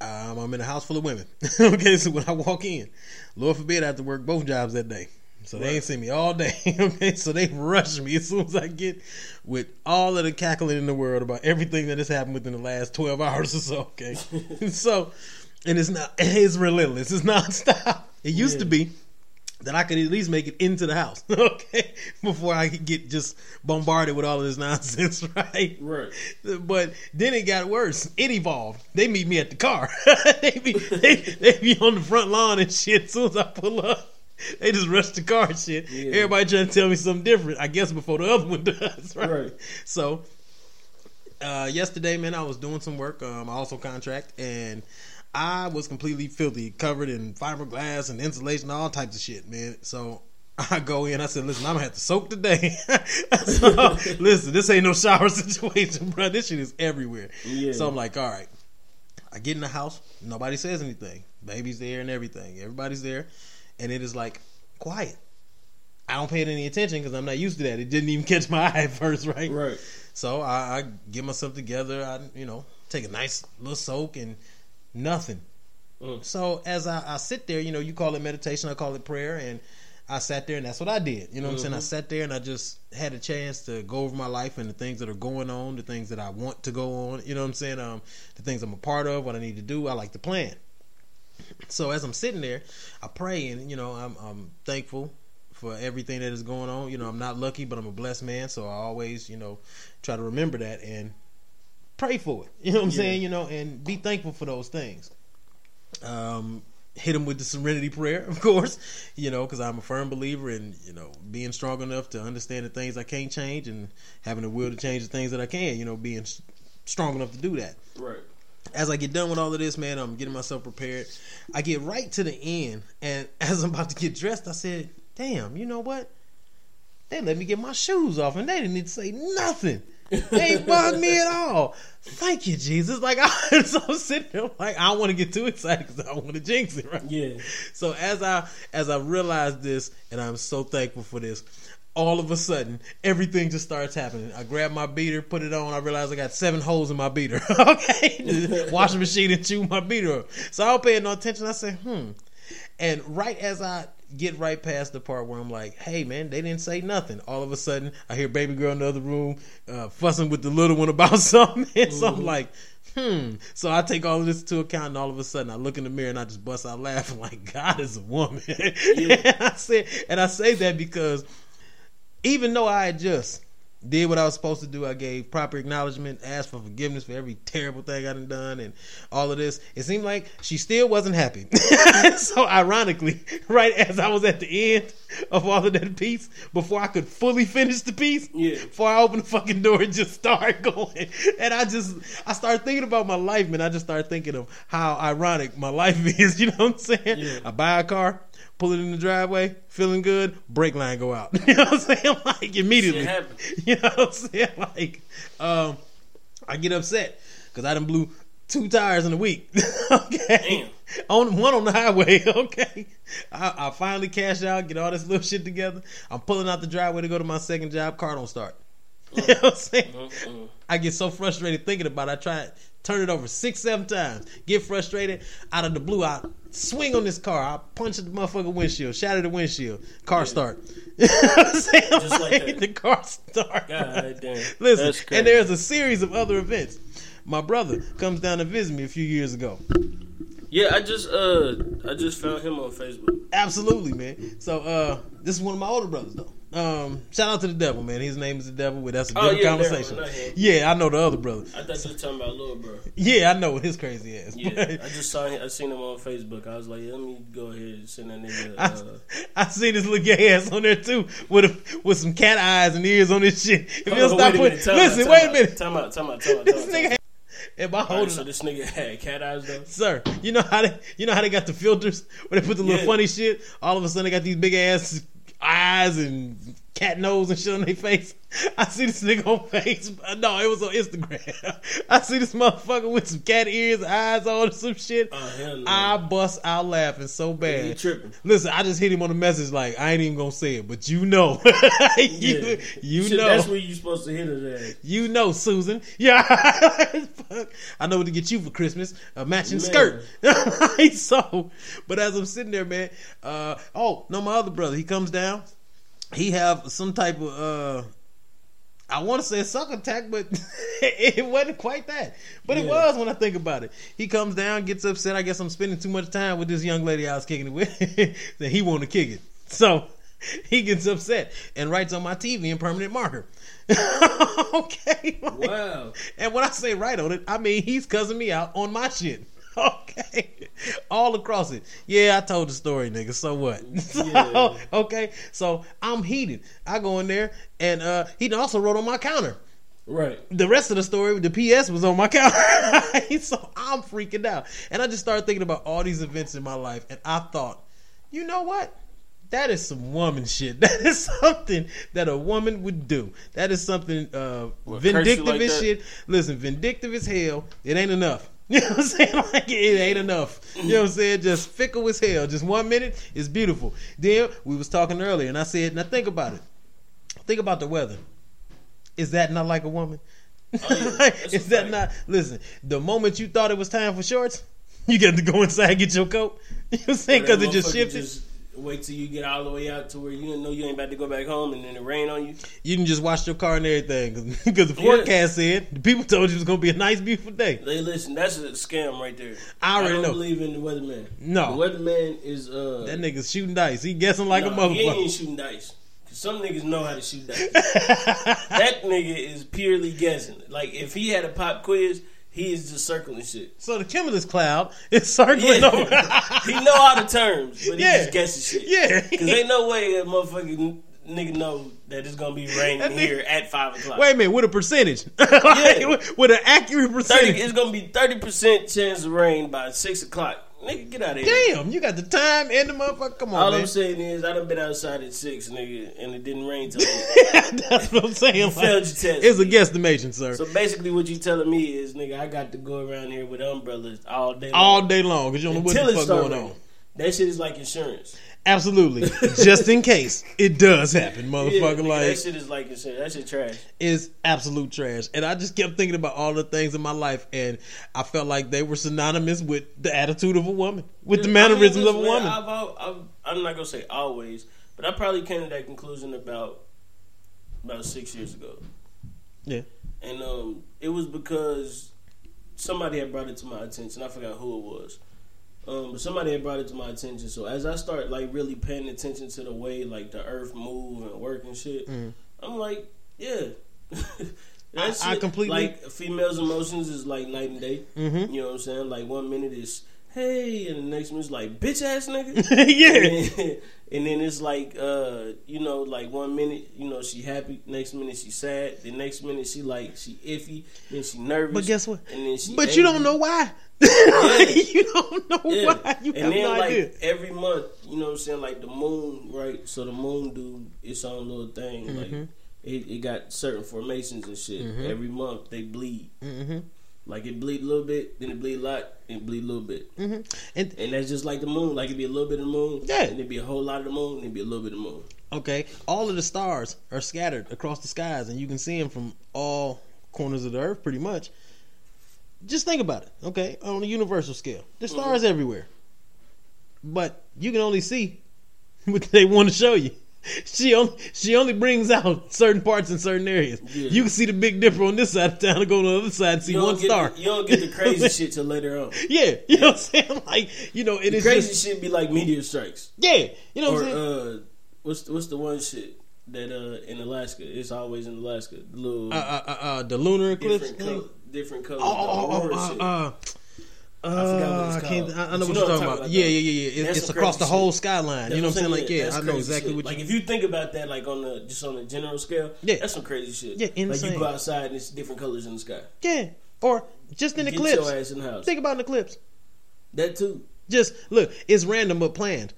I'm in a house full of women. Okay, so when I walk in, Lord forbid I have to work both jobs that day. So they ain't seen me all day. Okay, so they rush me as soon as I get, with all of the cackling in the world about everything that has happened within the last 12 hours or so, okay? So, and it's relentless. It's nonstop. It used to be that I could at least make it into the house, okay, before I could get just bombarded with all of this nonsense, right? Right. But then it got worse. It evolved. They meet me at the car. they be on the front lawn and shit. As soon as I pull up, they just rush the car and shit. Yeah. Everybody trying to tell me something different, I guess, before the other one does, right? So, yesterday, man, I was doing some work. I also contract, and I was completely filthy, covered in fiberglass and insulation, all types of shit, man. So I go in, I said, listen, I'm going to have to soak today. So, listen, this ain't no shower situation, bro. This shit is everywhere. Yeah. So I'm like, all right. I get in the house, nobody says anything. Baby's there and everything. Everybody's there. And it is like quiet. I don't pay it any attention because I'm not used to that. It didn't even catch my eye at first, right? Right. So I get myself together. I, you know, take a nice little soak and nothing. So as I sit there, you know, you call it meditation, I call it prayer, and I sat there, and that's what I did. You know what I'm saying? I sat there and I just had a chance to go over my life and the things that are going on, the things that I want to go on, you know what I'm saying, the things I'm a part of, what I need to do. I like to plan. So as I'm sitting there, I pray, and you know, I'm thankful for everything that is going on. You know, I'm not lucky, but I'm a blessed man, so I always, you know, try to remember that and pray for it, you know what I'm saying, you know, and be thankful for those things. Hit them with the serenity prayer, of course, you know, because I'm a firm believer in, you know, being strong enough to understand the things I can't change and having the will to change the things that I can, you know, being strong enough to do that. Right. As I get done with all of this, man, I'm getting myself prepared. I get right to the end, and as I'm about to get dressed, I said, damn, you know what? They let me get my shoes off, and they didn't need to say nothing. They ain't bugged me at all. Thank you, Jesus. Like, I'm sitting there like, I don't want to get too excited because I don't want to jinx it, right? Yeah. So as I realized this, and I'm so thankful for this, all of a sudden everything just starts happening. I grabbed my beater, put it on. I realized I got 7 holes in my beater. Okay, washing machine and chew my beater up. So I don't pay no attention. I said, and right as I get right past the part where I'm like, hey man, they didn't say nothing, all of a sudden I hear baby girl in the other room fussing with the little one about something. And so I'm like, so I take all of this into account, and all of a sudden I look in the mirror and I just bust out laughing like, God is a woman. Yeah. And I say that because even though I adjust did what I was supposed to do. I gave proper acknowledgement, asked for forgiveness for every terrible thing I done done and all of this. It seemed like she still wasn't happy. So ironically, right as I was at the end of all of that piece, before I could fully finish the piece, before I opened the fucking door and just started going. And I started thinking about my life, man. I just started thinking of how ironic my life is. You know what I'm saying? Yeah. I buy a car, pull it in the driveway, feeling good, brake line go out. You know what I'm saying? Like, immediately. You know what I'm saying? Like, I get upset because I done blew 2 tires in a week. Okay. Damn. One on the highway. Okay. I finally cash out, get all this little shit together. I'm pulling out the driveway to go to my second job. Car don't start. You know what I'm saying? I get so frustrated thinking about it. I try to turn it over 6-7 times, get frustrated. Out of the blue, I swing on this car, I punch the motherfucking windshield, shatter the windshield, car start. Just like the car start. God damn. Listen, and there's a series of other events. My brother comes down to visit me a few years ago. Yeah, I just found him on Facebook. Absolutely, man. So this is one of my older brothers though. Shout out to the devil, man. His name is the devil. That's a different conversation. I know the other brother. I thought you were talking about little bro. Yeah, I know his crazy ass. Yeah, I just saw him. I seen him on Facebook. I was like, let me go ahead and send that nigga. I seen his little gay ass on there too, with some cat eyes and ears on his shit. If he'll stop putting, listen, wait a minute. Time out. This nigga. Am I holding? Right, so this nigga had cat eyes though. Sir, you know how they got the filters where they put the little funny shit. All of a sudden they got these big ass eyes and cat nose and shit on their face. I see this nigga on Facebook. No, it was on Instagram. I see this motherfucker with some cat ears, eyes on, and some shit. Hell no. I bust out laughing so bad. He tripping. Listen, I just hit him on a message like, I ain't even gonna say it, but you know. you know. That's where you supposed to hit it at. You know, Susan. Yeah. Fuck. I know what to get you for Christmas. A matching skirt. So, but as I'm sitting there, man, my other brother, he comes down. He have some type of I want to say a suck attack, but it wasn't quite that. But it was when I think about it. He comes down, gets upset. I guess I'm spending too much time with this young lady I was kicking it with. Then he want to kick it. So he gets upset and writes on my TV in permanent marker. Okay. Like, wow. And when I say write on it, I mean he's cussing me out on my shit. Okay. All across it. Yeah, I told the story, nigga. So what? Yeah. Okay. So I'm heated. I go in there and he also wrote on my counter. Right. The rest of the story, the PS was on my counter. So I'm freaking out. And I just started thinking about all these events in my life. And I thought, you know what? That is some woman shit. That is something that a woman would do. That is something vindictive like as that? Shit. Listen, vindictive as hell. It ain't enough. You know what I'm saying? Like, it ain't enough. You know what I'm saying? Just fickle as hell. Just 1 minute, it's beautiful. Then, we was talking earlier, and I said, now think about it. Think about the weather. Is that not like a woman? Oh, yeah. Is that funny. Not? Listen, the moment you thought it was time for shorts, you got to go inside and get your coat. You know what I'm saying? Because it just shifted. Just wait till you get all the way out to where you didn't know you ain't about to go back home, and then it rain on you. You can just wash your car and everything because the forecast said the people told you it was gonna be a nice, beautiful day. They listen, that's a scam right there. I don't believe in the weatherman. No, the weatherman is that nigga's shooting dice. He guessing like a motherfucker. He ain't shooting dice. Cause some niggas know how to shoot dice. That nigga is purely guessing. Like if he had a pop quiz. He is just circling shit. So the Cumulus cloud is circling over. He know all the terms, but he just guesses shit. Yeah. Because ain't no way a motherfucking nigga know that it's going to be raining here at 5 o'clock. Wait a minute, with a percentage. With an accurate percentage. It's going to be 30% chance of rain by 6 o'clock. Nigga, get out of here. Damn, you got the time and the motherfucker. Come on, all man. I'm saying is I done been outside at 6, nigga, and it didn't rain till late. That's what I'm saying. You failed your test. It's a guesstimation, sir. So basically what you telling me is, nigga, I got to go around here with umbrellas all day long. All day long, because you don't know what the fuck going on. That shit is like insurance. Absolutely. Just in case it does happen, motherfucker. Yeah, like, that shit is like insurance. That shit trash. It's absolute trash. And I just kept thinking about all the things in my life, and I felt like they were synonymous with the attitude of a woman, with the mannerisms of a woman. I'm not going to say always, but I probably came to that conclusion about 6 years ago. Yeah. And it was because somebody had brought it to my attention. I forgot who it was. But somebody had brought it to my attention. So as I start like really paying attention to the way like the earth move and work and shit, I'm like, yeah, I completely like females' emotions is like night and day. Mm-hmm. You know what I'm saying? Like 1 minute is hey, and the next minute's like bitch ass nigga. Yeah, and then it's like you know, like 1 minute you know she happy, next minute she sad, the next minute she like she iffy, then she nervous. But guess what? And then she but angry. You don't know why. You don't know why. You and have then no like idea. Every month, you know what I'm saying? Like the moon, right? So the moon do its own little thing, mm-hmm. like. It got certain formations and shit. Mm-hmm. Every month they bleed. Mm-hmm. Like it bleed a little bit, then it bleed a lot, then it bleed a little bit. Mm-hmm. And that's just like the moon. Like it'd be a little bit of the moon, yeah. And it'd be a whole lot of the moon, and it'd be a little bit of the moon. Okay. All of the stars are scattered across the skies, and you can see them from all corners of the earth pretty much. Just think about it, okay? On a universal scale. There's stars mm-hmm. everywhere. But you can only see what they want to show you. She only brings out certain parts in certain areas. Yeah. You can see the Big Dipper on this side of town and go to the other side and see one star. You don't get the crazy shit till later on. Yeah, you know what I'm saying? Like, you know, it is crazy just, shit be like meteor strikes. Yeah, you know what I'm saying? What's the one shit that in Alaska? It's always in Alaska. The little the lunar eclipse, different colors. Shit. I can't. I know what you're talking about. Yeah. It's across the whole skyline. You know what I'm saying? Like, yeah, I know exactly what you. Like, if you think about that, like on a general scale, yeah, that's some crazy shit. Yeah, insane. Like you go outside and it's different colors in the sky. Yeah, or just an eclipse. Get your ass in the house. Think about an eclipse. That too. Just look, it's random but planned.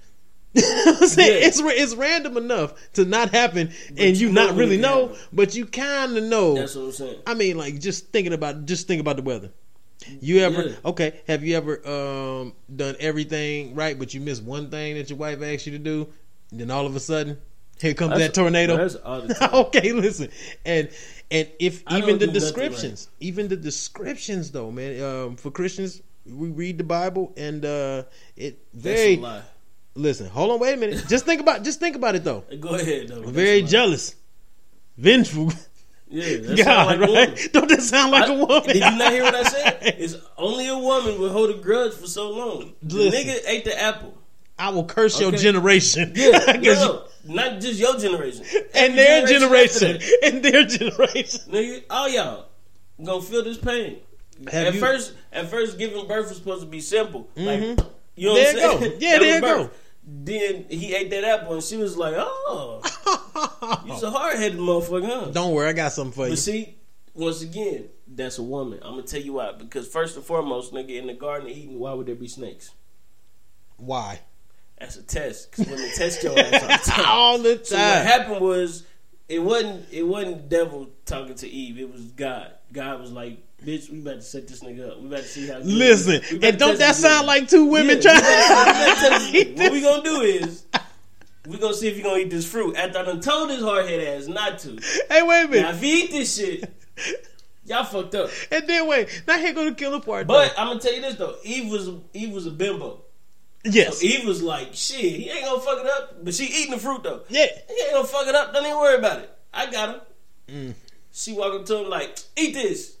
It's random enough to not happen, but and you not really know, but you kind of know. That's what I'm saying. I mean, like just think about the weather. You ever okay? Have you ever done everything right, but you missed one thing that your wife asked you to do? And then all of a sudden, here comes that tornado. That's all the time. Okay, listen, and if even the descriptions though, man. For Christians, we read the Bible, and it very. That's a lie. Listen, hold on, wait a minute. Just think about it though. Go ahead though. Very jealous, vengeful. Yeah, that God, like right? Don't that sound like a woman? Did you not hear what I said? It's only a woman would hold a grudge for so long. Listen, the nigga ate the apple. I will curse your generation. Yeah, no, not just your generation. And their generation. And their generation. Nigga, all y'all gonna feel this pain. At first, giving birth was supposed to be simple. Mm-hmm. Like, you know there what I'm saying? Yeah, there you go. Then he ate that apple and she was like, oh, you's a hard-headed motherfucker, huh? Don't worry, I got something for you. But see, once again, that's a woman. I'm going to tell you why. Because first and foremost, nigga, in the Garden of Eden, why would there be snakes? Why? That's a test. Because women test your ass all the time. So what happened was, it wasn't the devil talking to Eve. It was God. God was like, bitch, we about to set this nigga up. We about to see how. Listen, and don't that sound like two women trying to. What we gonna do is, we gonna see if you gonna eat this fruit. After I done told his hard head ass not to. Hey, wait a minute. Now if he eat this shit, y'all fucked up. And then wait, now here go the killer part. But though, I'm gonna tell you this though, Eve was a bimbo. Yes. So Eve was like, shit, he ain't gonna fuck it up. But she eating the fruit though. Yeah. He ain't gonna fuck it up. Don't even worry about it. I got him. Mm. She walked up to him like, eat this.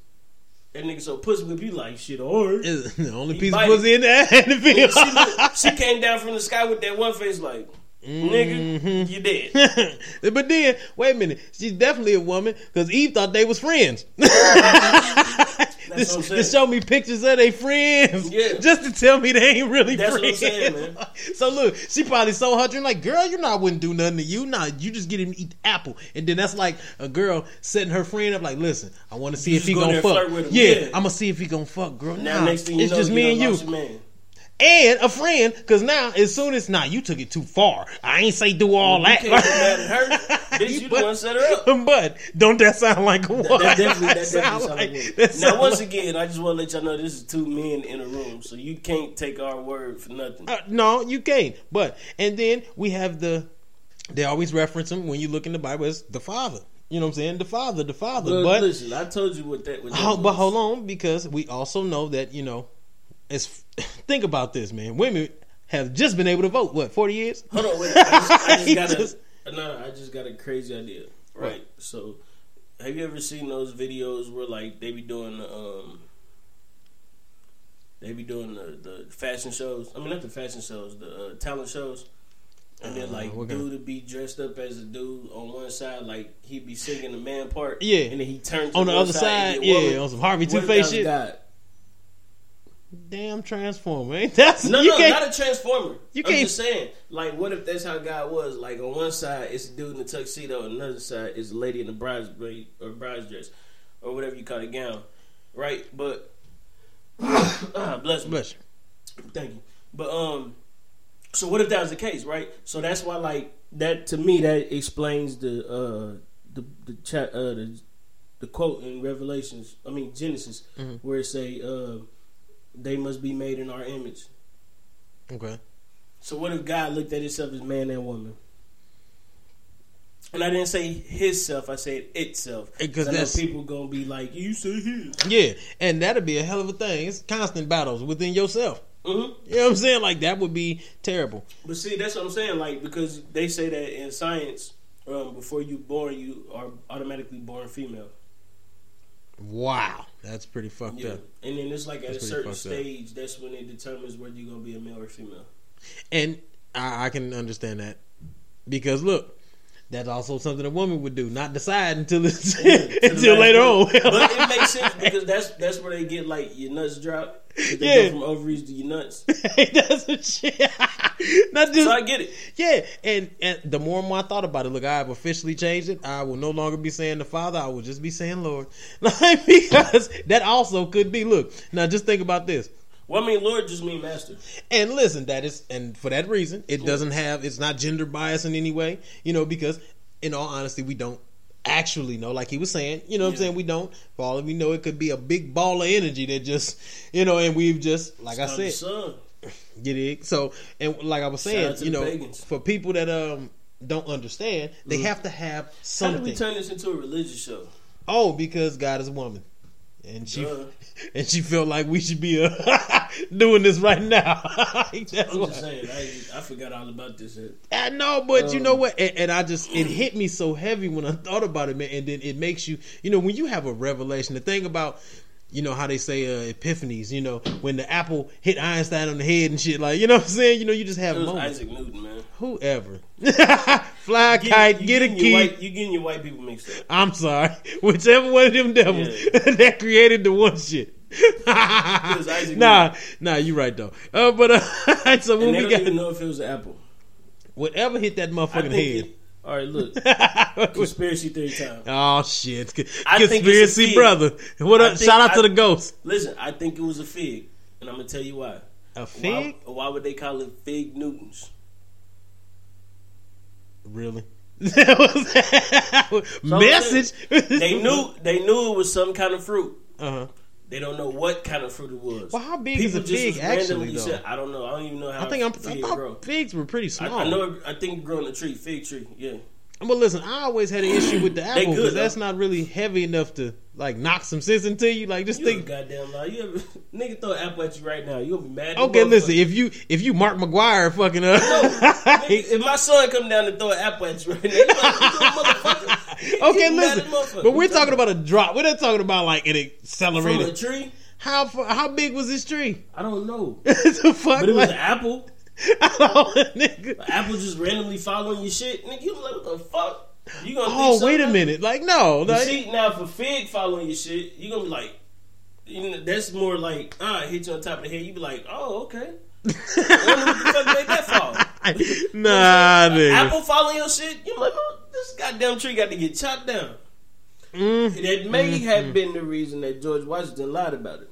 That nigga so pussy whip you like shit, or the only piece of pussy in the ass. She came down from the sky with that one face like, nigga, mm-hmm. you dead. But then, wait a minute, she's definitely a woman because Eve thought they was friends. To show me pictures of they friends, yeah. Just to tell me they ain't really that's friends. What I'm saying, man. So look, she probably so hungry, like, girl, you know I wouldn't do nothing to you. Nah, you just get him to eat the apple, and then that's like a girl setting her friend up, like, listen, I want to see if he gonna fuck. Yeah, I'm gonna see if he gonna fuck, girl. Now next thing you know, it's just me and you. And a friend, because now as soon as you took it too far. I ain't say do all that. You can't get mad at her. Bitch, you the one set her up. But don't that sound like a woman? That definitely sounds like. Now once again, I just want to let y'all know this is two men in a room, so you can't take our word for nothing. No, you can't. But and then we have they always reference him when you look in the Bible as the father. You know what I'm saying? The father. Look, but listen, I told you what that was. But hold on, because we also know that think about this, man. Women have just been able to vote. What, 40 years? Hold on, wait. I just got a crazy idea. Right. So, have you ever seen those videos where like they be doing the fashion shows? I mean, not the fashion shows, the talent shows. And then like dude would be dressed up as a dude on one side, like he'd be singing the man part. Yeah. And then he turns on the other side. Yeah, on some Harvey Two-Face shit. Damn transformer, ain't that? No, not a transformer. I'm just saying, like, what if that's how God was? Like, on one side it's a dude in a tuxedo, and another side is a lady in a bride's dress, or whatever you call it, gown, right? But bless you, thank you. But so what if that was the case, right? So that's why, like, that to me that explains the quote in Genesis, mm-hmm. where it say, they must be made in our image. Okay. So what if God looked at himself as man and woman? And I didn't say his self, I said itself. Because that's people gonna be like, you say his. Yeah, and that'd be a hell of a thing. It's constant battles within yourself. Mm-hmm. You know what I'm saying? Like, that would be terrible. But see, that's what I'm saying. Like, because they say that in science, before you're born, you are automatically born female. Wow, that's pretty fucked up. And then it's like at a certain stage, that's when it determines whether you're gonna be a male or female. And I can understand that, because look, that's also something a woman would do, not decide until it's until later on. But it makes sense, because that's where they get like your nuts dropped. They go from ovaries to your nuts. That's a shit. So I get it. Yeah, and the more and more I thought about it, look, I have officially changed it. I will no longer be saying the Father. I will just be saying Lord, like, because that also could be. Look, now just think about this. Well, I mean, Lord just mean master. And listen, that is, and for that reason, it doesn't have. It's not gender bias in any way, you know, because in all honesty, we don't actually know, like he was saying, you know what I'm saying, we don't. For all we know, it could be a big ball of energy that just, you know, and we've just, like I said, get it? So, and like I was saying, you know, for people that don't understand, they have to have something. How do we turn this into a religious show? Oh, because God is a woman, and she felt like we should be doing this right now. I'm just saying, I forgot all about this shit. I know, but you know what? And I just, it hit me so heavy when I thought about it, man. And then it makes you, you know, when you have a revelation, the thing about, you know, how they say epiphanies, you know, when the apple hit Einstein on the head and shit, like, you know what I'm saying? You know, you just have moments. Isaac Newton, man. Whoever. Fly a kite, get a key. You're getting your white people mixed up. I'm sorry. Whichever one of them devils that created the one shit. Nah, you right though. So when we don't even know if it was an apple. Whatever hit that motherfucking head. All right, look. Conspiracy theory time. Oh shit! Conspiracy brother. What up? Shout out to the ghost. Listen, I think it was a fig, and I'm gonna tell you why. A fig? Why would they call it Fig Newtons? Really? Message. They knew it was some kind of fruit. Uh huh. They don't know what kind of fruit it was. Well, how big is a fig actually, though? Said, I don't know. I don't even know how I thought figs were pretty small. I know. I think it grew on a tree. Fig tree, yeah. But listen, I always had an issue with the apple, because that's not really heavy enough to, like, knock some sense into you. Like, just think. Goddamn lie. Nigga throw an apple at you right now. You'll be mad. Okay, listen. If you Mark McGuire fucking up. No, nigga, if my son come down and throw an apple at you right now, you like, motherfucker. Okay, listen. But we're talking about a drop. We're not talking about like an accelerator. From a tree? How big was this tree? I don't know. The fuck? But it was an apple. Nigga. An apple just randomly following your shit, nigga. You like, what the fuck? You gonna wait a minute. Like, no. Like, you see, now if a fig following your shit, you gonna be like, you know, that's more like, hit you on top of the head. You be like, oh, okay. What the fuck made that fall? Nah, nigga. Apple following your shit, you like, oh, this goddamn tree got to get chopped down. That may have been the reason that George Washington lied about it.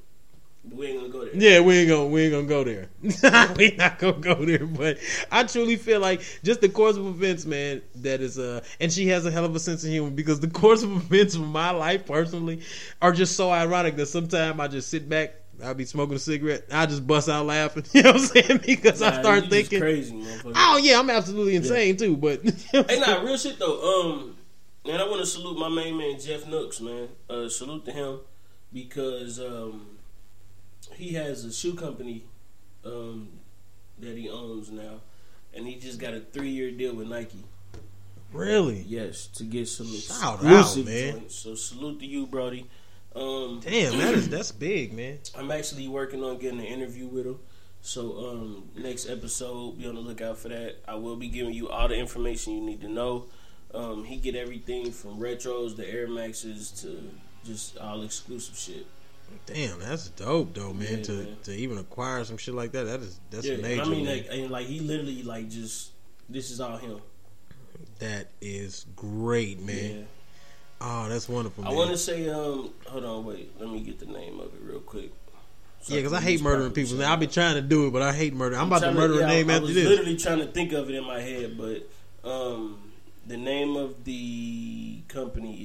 We ain't gonna go there. Yeah, we ain't gonna go there. We not gonna go there. But I truly feel like just the course of events, man. That is and she has a hell of a sense of humor, because the course of events of my life personally are just so ironic that sometimes I just sit back. I'll be smoking a cigarette. I just bust out laughing. You know what I'm saying? Because I start thinking, crazy, motherfucker. Oh yeah, I'm absolutely insane too. But hey, real shit though. Man, I want to salute my main man Jeff Nooks, man. Salute to him, because he has a shoe company that he owns now, and he just got a 3-year deal with Nike. Really? Yes, to get some exclusive joints. So salute to you, Brody. Damn, that's big, man. I'm actually working on getting an interview with him. So next episode, be on the lookout for that. I will be giving you all the information you need to know. He get everything from retros to Air Maxes to just all exclusive shit. Damn, that's dope though, man. Yeah, to even acquire some shit like that, that's amazing. Yeah, I mean, like he literally like just this is all him. That is great, man. Yeah. Oh, that's wonderful, man. I want to say, hold on, wait. Let me get the name of it real quick. So yeah, because I hate murdering people. Now, I've been trying to do it, but I hate murder. I'm about to murder a name after this. I was literally trying to think of it in my head, but the name of the company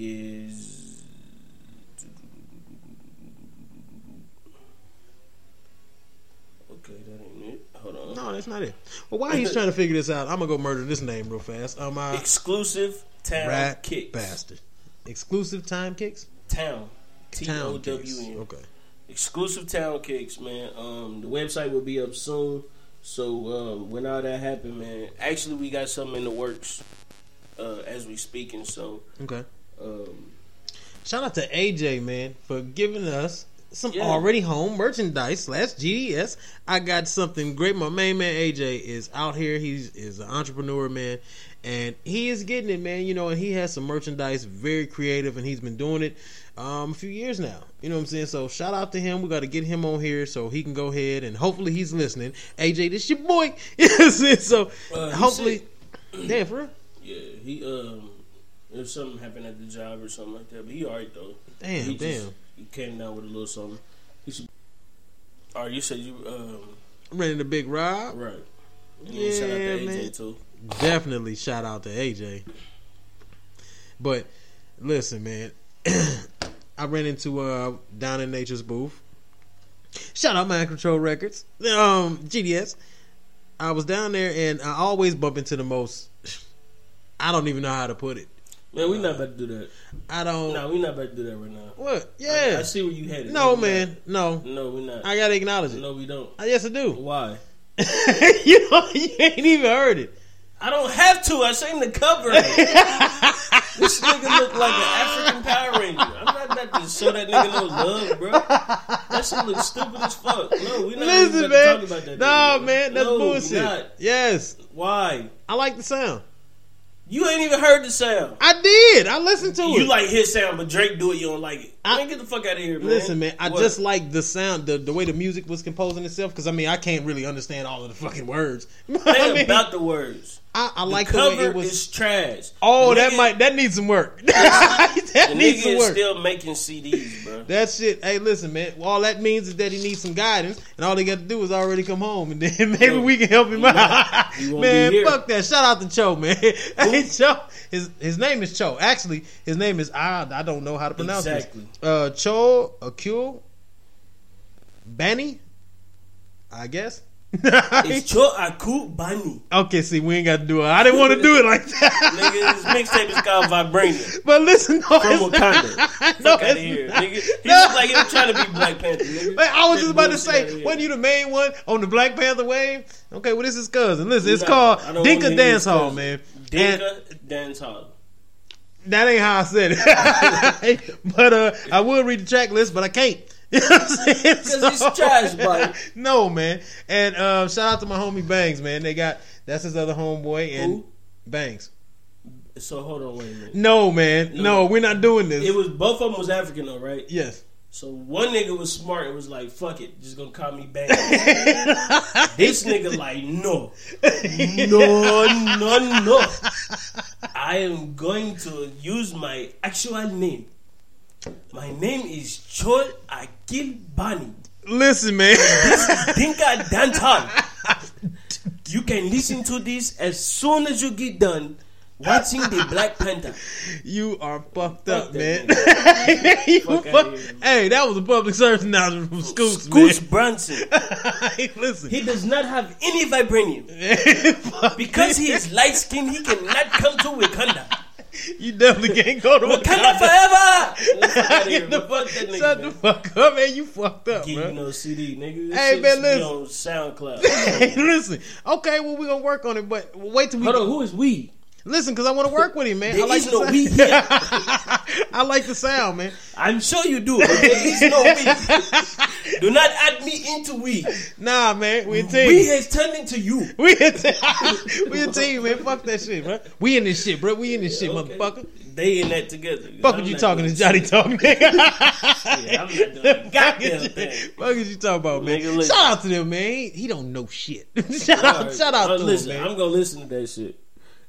is... Okay, that ain't it. Hold on. No, that's not it. Well, while he's trying to figure this out, I'm going to go murder this name real fast. Exclusive Town Kicks. Bastard. Exclusive Time Kicks? Town. T-O-W-N. Okay. Exclusive Town Kicks, man. The website will be up soon. So, when all that happened, man. Actually, we got something in the works as we speaking, so. Okay. Shout out to AJ, man, for giving us some already home merchandise /GDS. I got something great. My main man, AJ, is out here. He's an entrepreneur, man. And he is getting it, man, you know, and he has some merchandise, very creative, and he's been doing it a few years now. You know what I'm saying? So shout out to him. We got to get him on here so he can go ahead, and hopefully he's listening. AJ, this your boy. You know what I'm saying? So hopefully. Damn, for real? Yeah, he, if something happened at the job or something like that, but he all right, though. Damn, he just, he came down with a little something. He should... All right, you said you, ran into Big Rob. Right. And yeah, shout out to AJ, man. Too. Definitely shout out to AJ. But listen, man, I ran into Down in Nature's booth. Shout out Mind Control Records, GDS. I was down there and I always bump into the most. I don't even know how to put it. Man, we not about to do that. I don't. No, we not about to do that right now. What? Yeah, I see where you headed. No, man, not. No, we not. I gotta acknowledge it. No, we don't. Yes, I do. Why? You know, you ain't even heard it. I don't have to. I seen the cover. This nigga look like an African Power Ranger. I'm not about to show that nigga no love, bro. That shit looks stupid as fuck. No, we not even talking about that. No, man, that's bullshit. Not. Yes. Why? I like the sound. You ain't even heard the sound. I did. I listened to it. You like his sound, but Drake do it. You don't like it. Man, get the fuck out of here, man. Listen, man. I just like the sound, the way the music was composing itself. Because I mean, I can't really understand all of the fucking words. About the words. I like the way it was. Is trash. Oh, the that needs some work. That needs some work. Is still making CDs, bro. That shit. Hey, listen, man. All that means is that he needs some guidance, and all they got to do is already come home, and then maybe we can help him out. Man, fuck that. Shout out to Cho, man. Hey, Cho. His name is Cho. Actually, his name is I don't know how to pronounce it. Exactly. Cho Akil Bani, I guess. It's Cho Aku Bani. Okay, see, we ain't got to do it. I didn't want to do it like that. Nigga, this mixtape is called Vibranium. But listen, no, from Wakanda. Fuck out of here, nigga. He was like, he was trying to be Black Panther, nigga. Like, I was just about to say, wasn't you the main one on the Black Panther wave? Okay, well, this is cousin. Listen, it's called Dinka Dancehall, man. Dinka Dancehall. That ain't how I said it. But I will read the track list, but I can't. You know what I'm saying? Because it's trash, buddy. No, man. And shout out to my homie Bangs, man. They got that's his other homeboy and who? Bangs. So hold on, wait a minute. No, man. No, we're not doing this. It was both of them was African though, right? Yes. So one nigga was smart and was like, fuck it, just gonna call me Bangs. This nigga like, no. I am going to use my actual name. My name is Cho Akil Bani. Listen, man. This is Dinka Dancehall. You can listen to this as soon as you get done watching the Black Panther. You are fucked up, man. Hey, that was a public service announcement from Scooch Bronson. Listen, he does not have any vibranium. Because he is light skinned, he cannot come to Wakanda. You definitely can't go to Wakanda forever. Get the fuck that nigga. Shut the fuck up, man. You fucked up, bro. Get no CD, nigga. This hey, man, listen. On SoundCloud. Hey, listen. Okay, well, we're gonna work on it, but wait till we. Hold on. Who is we? Listen, because I want to work with him, man. There I like is the no we. I like the sound, man. I'm sure you do, but there is no we. Do not add me into we. Nah, man, we're a team. We is turning to you. We're a team, man. Fuck that shit, bro. We in this shit, bro. We in this shit, okay. Motherfucker. They in that together. Fuck what you talking to Johnny Talk, nigga. Yeah, I'm not doing that goddamn thing. Fuck what you talking about, man. Shout out to them, man. He don't know shit. Shout out to listen, him, man. I'm gonna listen to that shit.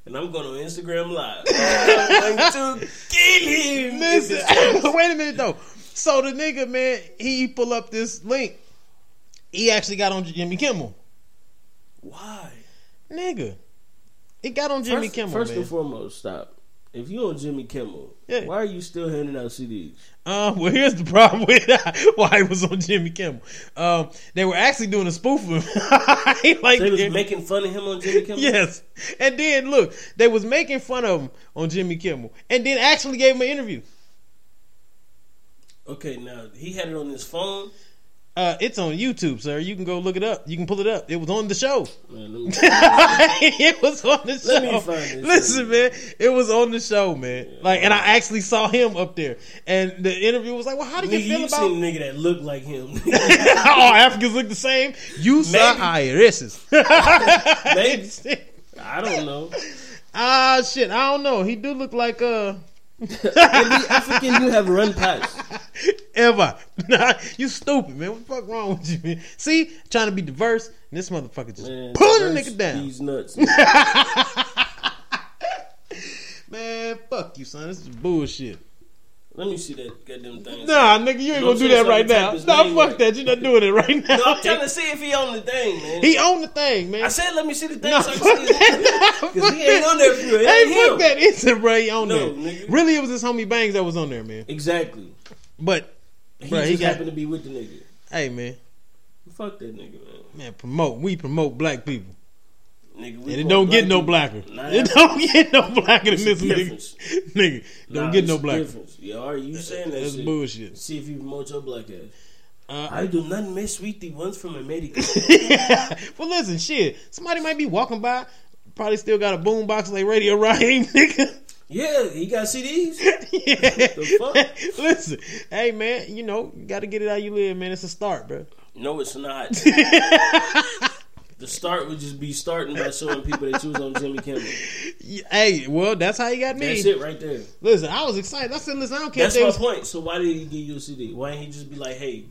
And I'm going on Instagram Live. I'm going to kill him. Listen, wait a minute though. So the nigga, man, he pull up this link. He actually got on Jimmy Kimmel. Why? Nigga, he got on Jimmy Kimmel. First man. And foremost, stop. If you on Jimmy Kimmel, yeah. Why are you still handing out CDs? Well, here's the problem with why he was on Jimmy Kimmel. They were actually doing a spoof of him. Like, they was making fun of him on Jimmy Kimmel? Yes. And then, look, they was making fun of him on Jimmy Kimmel. And then actually gave him an interview. Okay, now, he had it on his phone. It's on YouTube, sir. You can go look it up. You can pull it up. It was on the show. Man, it was on the show. Let me find this. Listen, man. It was on the show, man. Yeah, like, and I actually saw him up there. And the interview was like, "Well, how do you feel about?" You seen a nigga that looked like him. All Africans look the same. You saw irises. Maybe. I don't know. Shit. I don't know. He do look like Every African you have run past. Ever. Nah, you stupid, man. What the fuck wrong with you, man? See, trying to be diverse, and this motherfucker just pulling a nigga down. These nuts, man. Fuck you, son. This is bullshit. Let me see that goddamn thing. Nah, nigga, you ain't gonna do that right now. Nah, fuck that. You're not doing it right now. No, I'm trying to see if he on the thing, man. He on the thing, man. I said, let me see the thing so I can see it. Because he ain't on there for you. Hey, fuck that. It's a Ray on there. Nigga. Really, it was his homie Bangs that was on there, man. Exactly. But, bro, he happened to be with the nigga. Hey, man. Fuck that nigga, man. Man, promote. We promote black people. Nigga, and it don't get no blacker. It don't get no blacker than this nigga. Nigga, don't get no blacker. Yo, you saying that shit? That's bullshit. See if you promote your black ass. I do not mess with the ones from America. Yeah. Well, listen, shit. Somebody might be walking by. Probably still got a boombox like Radio Raheem, nigga. Yeah, he got CDs. Yeah. The fuck? Listen, hey, man, you know, you got to get it how you live, man. It's a start, bro. No, it's not. The start would just be starting by showing people that you was on Jimmy Kimmel. Hey, well, that's how he got me. That's it right there. Listen, I was excited. I said, listen, I don't care. That's my point. So why did he give you a CD? Why didn't he just be like, hey,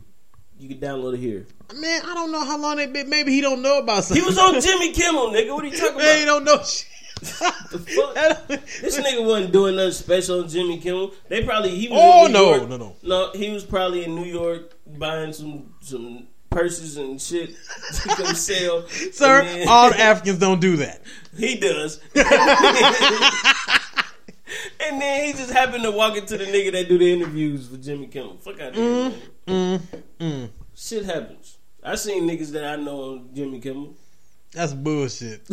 you can download it here? Man, I don't know how long they've been. Maybe he don't know about something. He was on Jimmy Kimmel, nigga. What are you talking about? Man, he don't know shit. The fuck? This nigga wasn't doing nothing special on Jimmy Kimmel. They probably, he was in New York. No, he was probably in New York buying some purses and shit to come sell. Sir, then, all the Africans don't do that. He does. And then he just happened to walk into the nigga that do the interviews for Jimmy Kimmel. Fuck out of here, man. Shit happens. I seen niggas that I know on Jimmy Kimmel. That's bullshit. So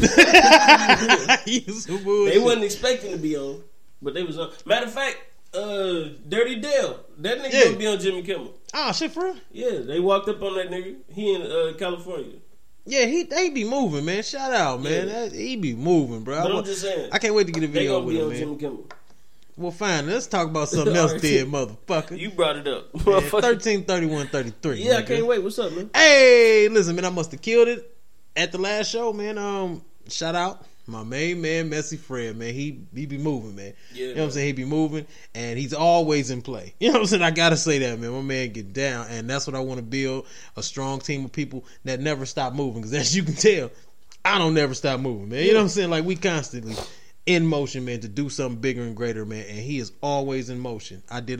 bullshit. They wasn't expecting to be on, but they was on. Matter of fact, Dirty Dale, that nigga gonna be on Jimmy Kimmel. Ah, shit, for real? Yeah, they walked up on that nigga. He in California. Yeah, they be moving, man. Shout out, man. Yeah. He be moving, bro. But I'm just saying, I can't wait to get a video with him, man. They gonna be on Jimmy Kimmel. Well, fine. Let's talk about something else there, motherfucker. You brought it up. 1331 33. Yeah, nigga. I can't wait. What's up, man? Hey, listen, man, I must have killed it at the last show, man. Shout out my main man, Messy Fred, man. He be moving, man. Yeah, you know what I'm saying? He be moving, and he's always in play. You know what I'm saying? I gotta say that, man. My man get down, and that's what I want to build, a strong team of people that never stop moving. Because as you can tell, I don't never stop moving, man. You know what I'm saying? Like, we constantly in motion, man, to do something bigger and greater, man. And he is always in motion. I did,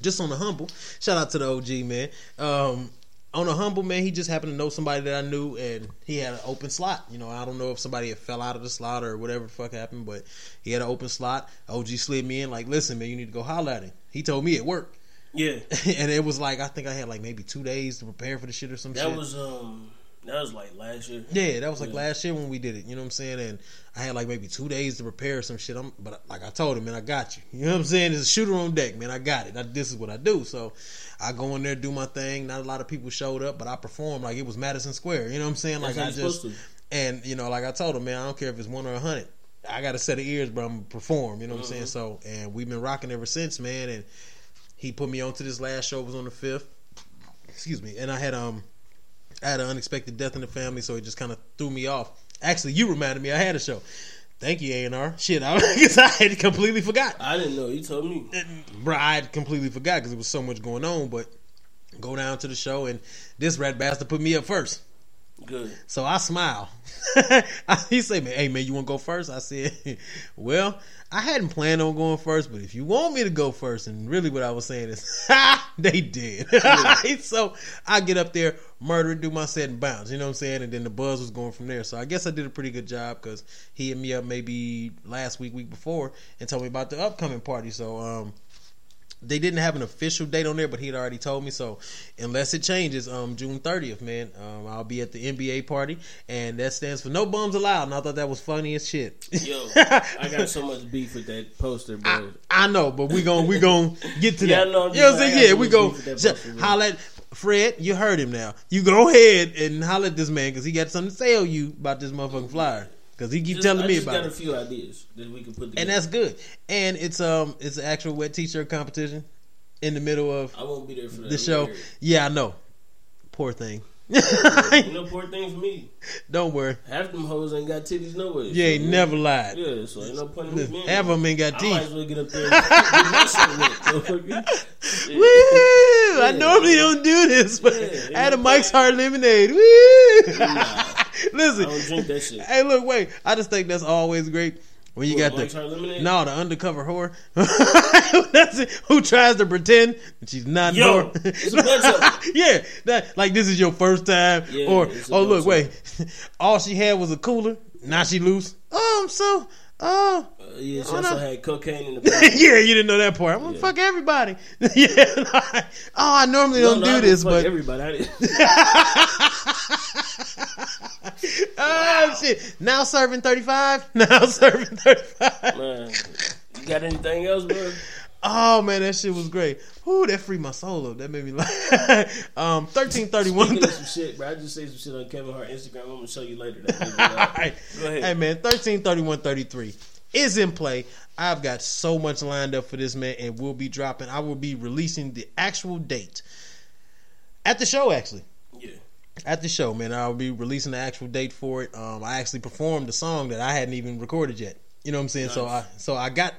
just on the humble, shout out to the OG, man. On a humble, man, he just happened to know somebody that I knew, and he had an open slot. You know, I don't know if somebody had fell out of the slot or whatever the fuck happened, but he had an open slot. OG slid me in, like, listen, man, you need to go holler at him. He told me at work. Yeah. And it was like, I think I had like maybe 2 days to prepare for the shit or some shit. That was like last year. Yeah, that was like last year when we did it. You know what I'm saying? And I had like maybe 2 days to prepare some shit. But like I told him, man, I got you. You know what I'm saying? There's a shooter on deck, man. I got it. This is what I do. So I go in there, do my thing. Not a lot of people showed up, but I performed like it was Madison Square. You know what I'm saying? Like I just, and you know, like I told him, man, I don't care if it's 1 or 100. I got a set of ears, but I'm gonna perform. You know what I'm saying? So, and we've been rocking ever since, man. And he put me on to this last show. It was on the 5th. excuse me. And I had an unexpected death in the family, so it just kind of threw me off. Actually, you reminded me I had a show. Thank you, A&R. Shit, I guess I had completely forgot. I didn't know. You told me. Bro, I had completely forgot because there was so much going on. But go down to the show, and this rat bastard put me up first. Good. So I smile. He said, "Man, hey, man, you want to go first?" I said, "Well, I hadn't planned on going first, but if you want me to go first," and really what I was saying is, ha, they did. Yeah. So I get up there, murder it, do my set and bounce. You know what I'm saying? And then the buzz was going from there. So I guess I did a pretty good job because he hit me up maybe last week before, and told me about the upcoming party. So, they didn't have an official date on there, but he had already told me. So unless it changes, June 30th, man, I'll be at the NBA party, and that stands for No Bums Allowed. And I thought that was funny as shit. Yo, I got so much beef with that poster, bro. I know, but we gonna get to yeah, that. No, you know what I'm saying? Yeah, we go holler at Fred. You heard him now. You go ahead and holler at this man because he got something to tell you about this motherfucking flyer. Cause he keep telling me about it. I just got a few ideas that we can put together, and that's good. And it's an actual wet t-shirt competition in the middle of. I won't be there for that. The show. Yeah, I know. Poor thing. No poor thing for me. Don't worry. Half them hoes ain't got titties nowhere. You ain't never lied. Yeah, so ain't no point in me. Half them ain't got teeth. I might as well get up there and get my shit wet. Woo! I normally don't do this, but I had a Mike's Hard Lemonade. Woo! Nah. Listen, I don't drink that shit. Hey, look, wait. I just think that's always great when you got the undercover whore. That's it. Who tries to pretend that she's not a whore? It's a bunch of them. Yeah, that, like this is your first time, or oh look, wait, all she had was a cooler. Now she loose. She also had cocaine in the back. Yeah, you didn't know that part. I'm gonna fuck everybody. I normally don't do this, but everybody. I didn't. Shit! Now serving 35. Man, you got anything else, bro? Oh man, that shit was great. Ooh, that freed my soul up. That made me laugh. 1331. Speaking of some shit, bro, I just say some shit on Kevin Hart Instagram. I'm gonna show you later. Alright, go ahead. Hey man, 133133 is in play. I've got so much lined up for this man, and we'll be dropping. I will be releasing the actual date at the show, actually. Yeah. At the show, man, I'll be releasing the actual date for it. I actually performed a song that I hadn't even recorded yet. You know what I'm saying? Nice. So I got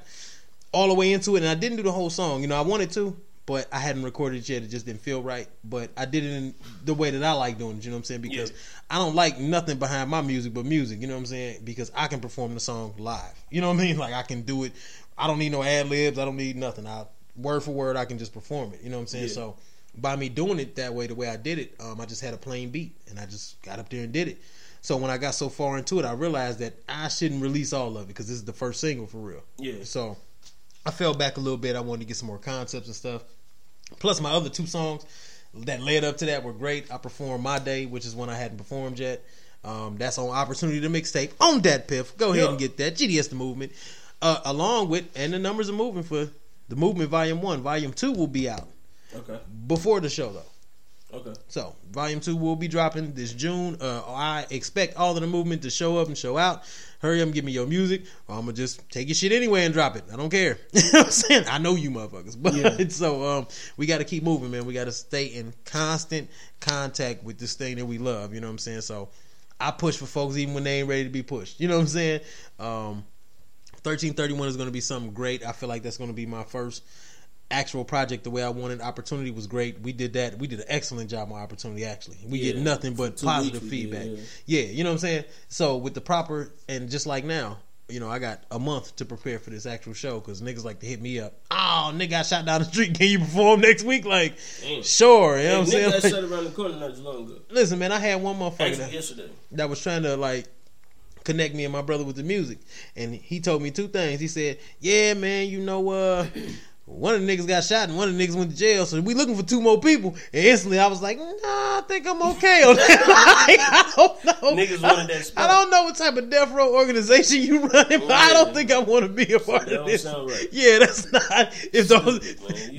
all the way into it, and I didn't do the whole song. You know, I wanted to, but I hadn't recorded it yet. It just didn't feel right. But I did it in the way that I like doing it. You know what I'm saying? Because I don't like nothing behind my music but music. You know what I'm saying? Because I can perform the song live. You know what I mean? Like, I can do it. I don't need no ad libs. I don't need nothing. Word for word, I can just perform it. You know what I'm saying? Yeah. So by me doing it that way, the way I did it, I just had a plain beat, and I just got up there and did it. So when I got so far into it, I realized that I shouldn't release all of it because this is the first single for real. Yeah. So I fell back a little bit. I wanted to get some more concepts and stuff. Plus, my other two songs that led up to that were great. I performed My Day, which is one I hadn't performed yet. That's on Opportunity, the mixtape on that Piff. Go ahead and get that. GDS, the movement. Along with, and the numbers are moving for the movement, Volume 1. Volume 2 will be out. Okay. Before the show, though. Okay. So, Volume 2 will be dropping this June. I expect all of the movement to show up and show out. Hurry up and give me your music, or I'm going to just take your shit anyway and drop it. I don't care. You know what I'm saying? I know you motherfuckers. But so we got to keep moving, man. We got to stay in constant contact with this thing that we love. You know what I'm saying? So I push for folks even when they ain't ready to be pushed. You know what I'm saying? 1331 is going to be something great. I feel like that's going to be my first actual project the way I wanted. Opportunity was great. We did that. We did an excellent job on Opportunity, actually. We get nothing but positive feedback. Yeah, you know what I'm saying? So with the proper, and just like now, you know, I got a month to prepare for this actual show because niggas like to hit me up. Oh, nigga, I shot down the street. Can you perform next week? Like, sure. You know what I'm saying? I shot around the corner not too long ago. Listen, man, I had one motherfucker that was trying to, like, connect me and my brother with the music. And he told me two things. He said, yeah, man, you know, one of the niggas got shot and one of the niggas went to jail, so we looking for two more people. And instantly I was like, nah, I think I'm okay on that. Like, I don't know. Niggas wanted that spot. I don't know what type of death row organization you running, but I don't think I want to be a part of this. Sound right. Yeah, that's not. If those,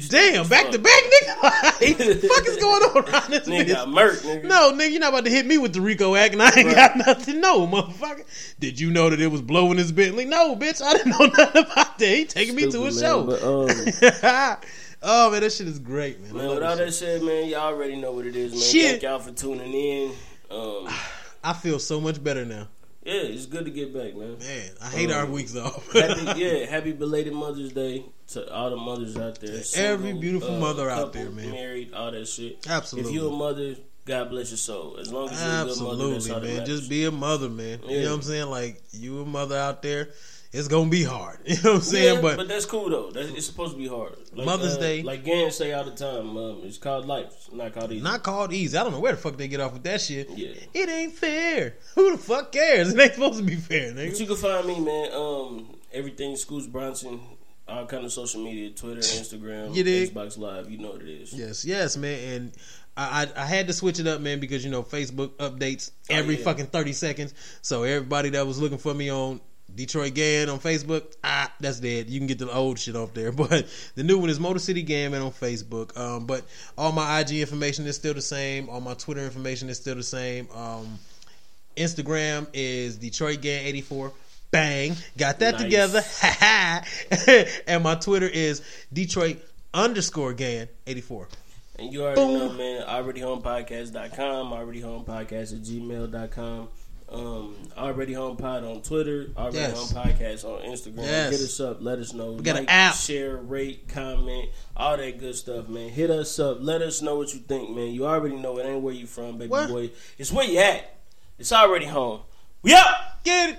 damn, back to back, nigga. Like, the fuck is going on around this nigga? Got murked, nigga. No, nigga, you're not about to hit me with the RICO Act, and I ain't got nothing. No, motherfucker. Did you know that it was blowing his Bentley? No, bitch, I didn't know nothing about that. He taking me to a show. But, Oh, man, that shit is great, man. Man, without that shit, man, y'all already know what it is, man. Shit. Thank y'all for tuning in. I feel so much better now. Yeah, it's good to get back, man. Man, I hate our weeks off. Happy belated Mother's Day to all the mothers out there. Every beautiful mother out there, man. Married, all that shit. Absolutely. If you're a mother, God bless your soul. As long as you're a good mother, man. Just be a mother, man. Yeah. You know what I'm saying? Like, you a mother out there. It's going to be hard. You know what I'm saying? Yeah, but that's cool, though. It's supposed to be hard. Like, Mother's Day. Like Gann say all the time, it's called life. It's not called easy. Not called easy. I don't know where the fuck they get off with that shit. Yeah. It ain't fair. Who the fuck cares? It ain't supposed to be fair, nigga. But you can find me, man. Everything Scooch Bronson. All kind of social media. Twitter, Instagram, Xbox Live. You know what it is. Yes, yes, man. And I had to switch it up, man, because, you know, Facebook updates every fucking 30 seconds. So everybody that was looking for me on Detroit Gang on Facebook, that's dead. You can get the old shit off there, but the new one is Motor City Gang on Facebook. But all my IG information is still the same. All my Twitter information is still the same. Instagram is Detroit Gang 84. Bang, got that together. Ha ha. And my Twitter is Detroit_Gang 84. And you already know, man. AlreadyHomePodcast.com. AlreadyHomePodcast@gmail.com. Already Home Pod on Twitter, Home Podcast on Instagram. Hit us up, let us know. We got an app. Share, rate, comment, all that good stuff, man. Hit us up, let us know what you think, man. You already know it ain't where you from, baby boy. It's where you at. It's already home. We up. Get it.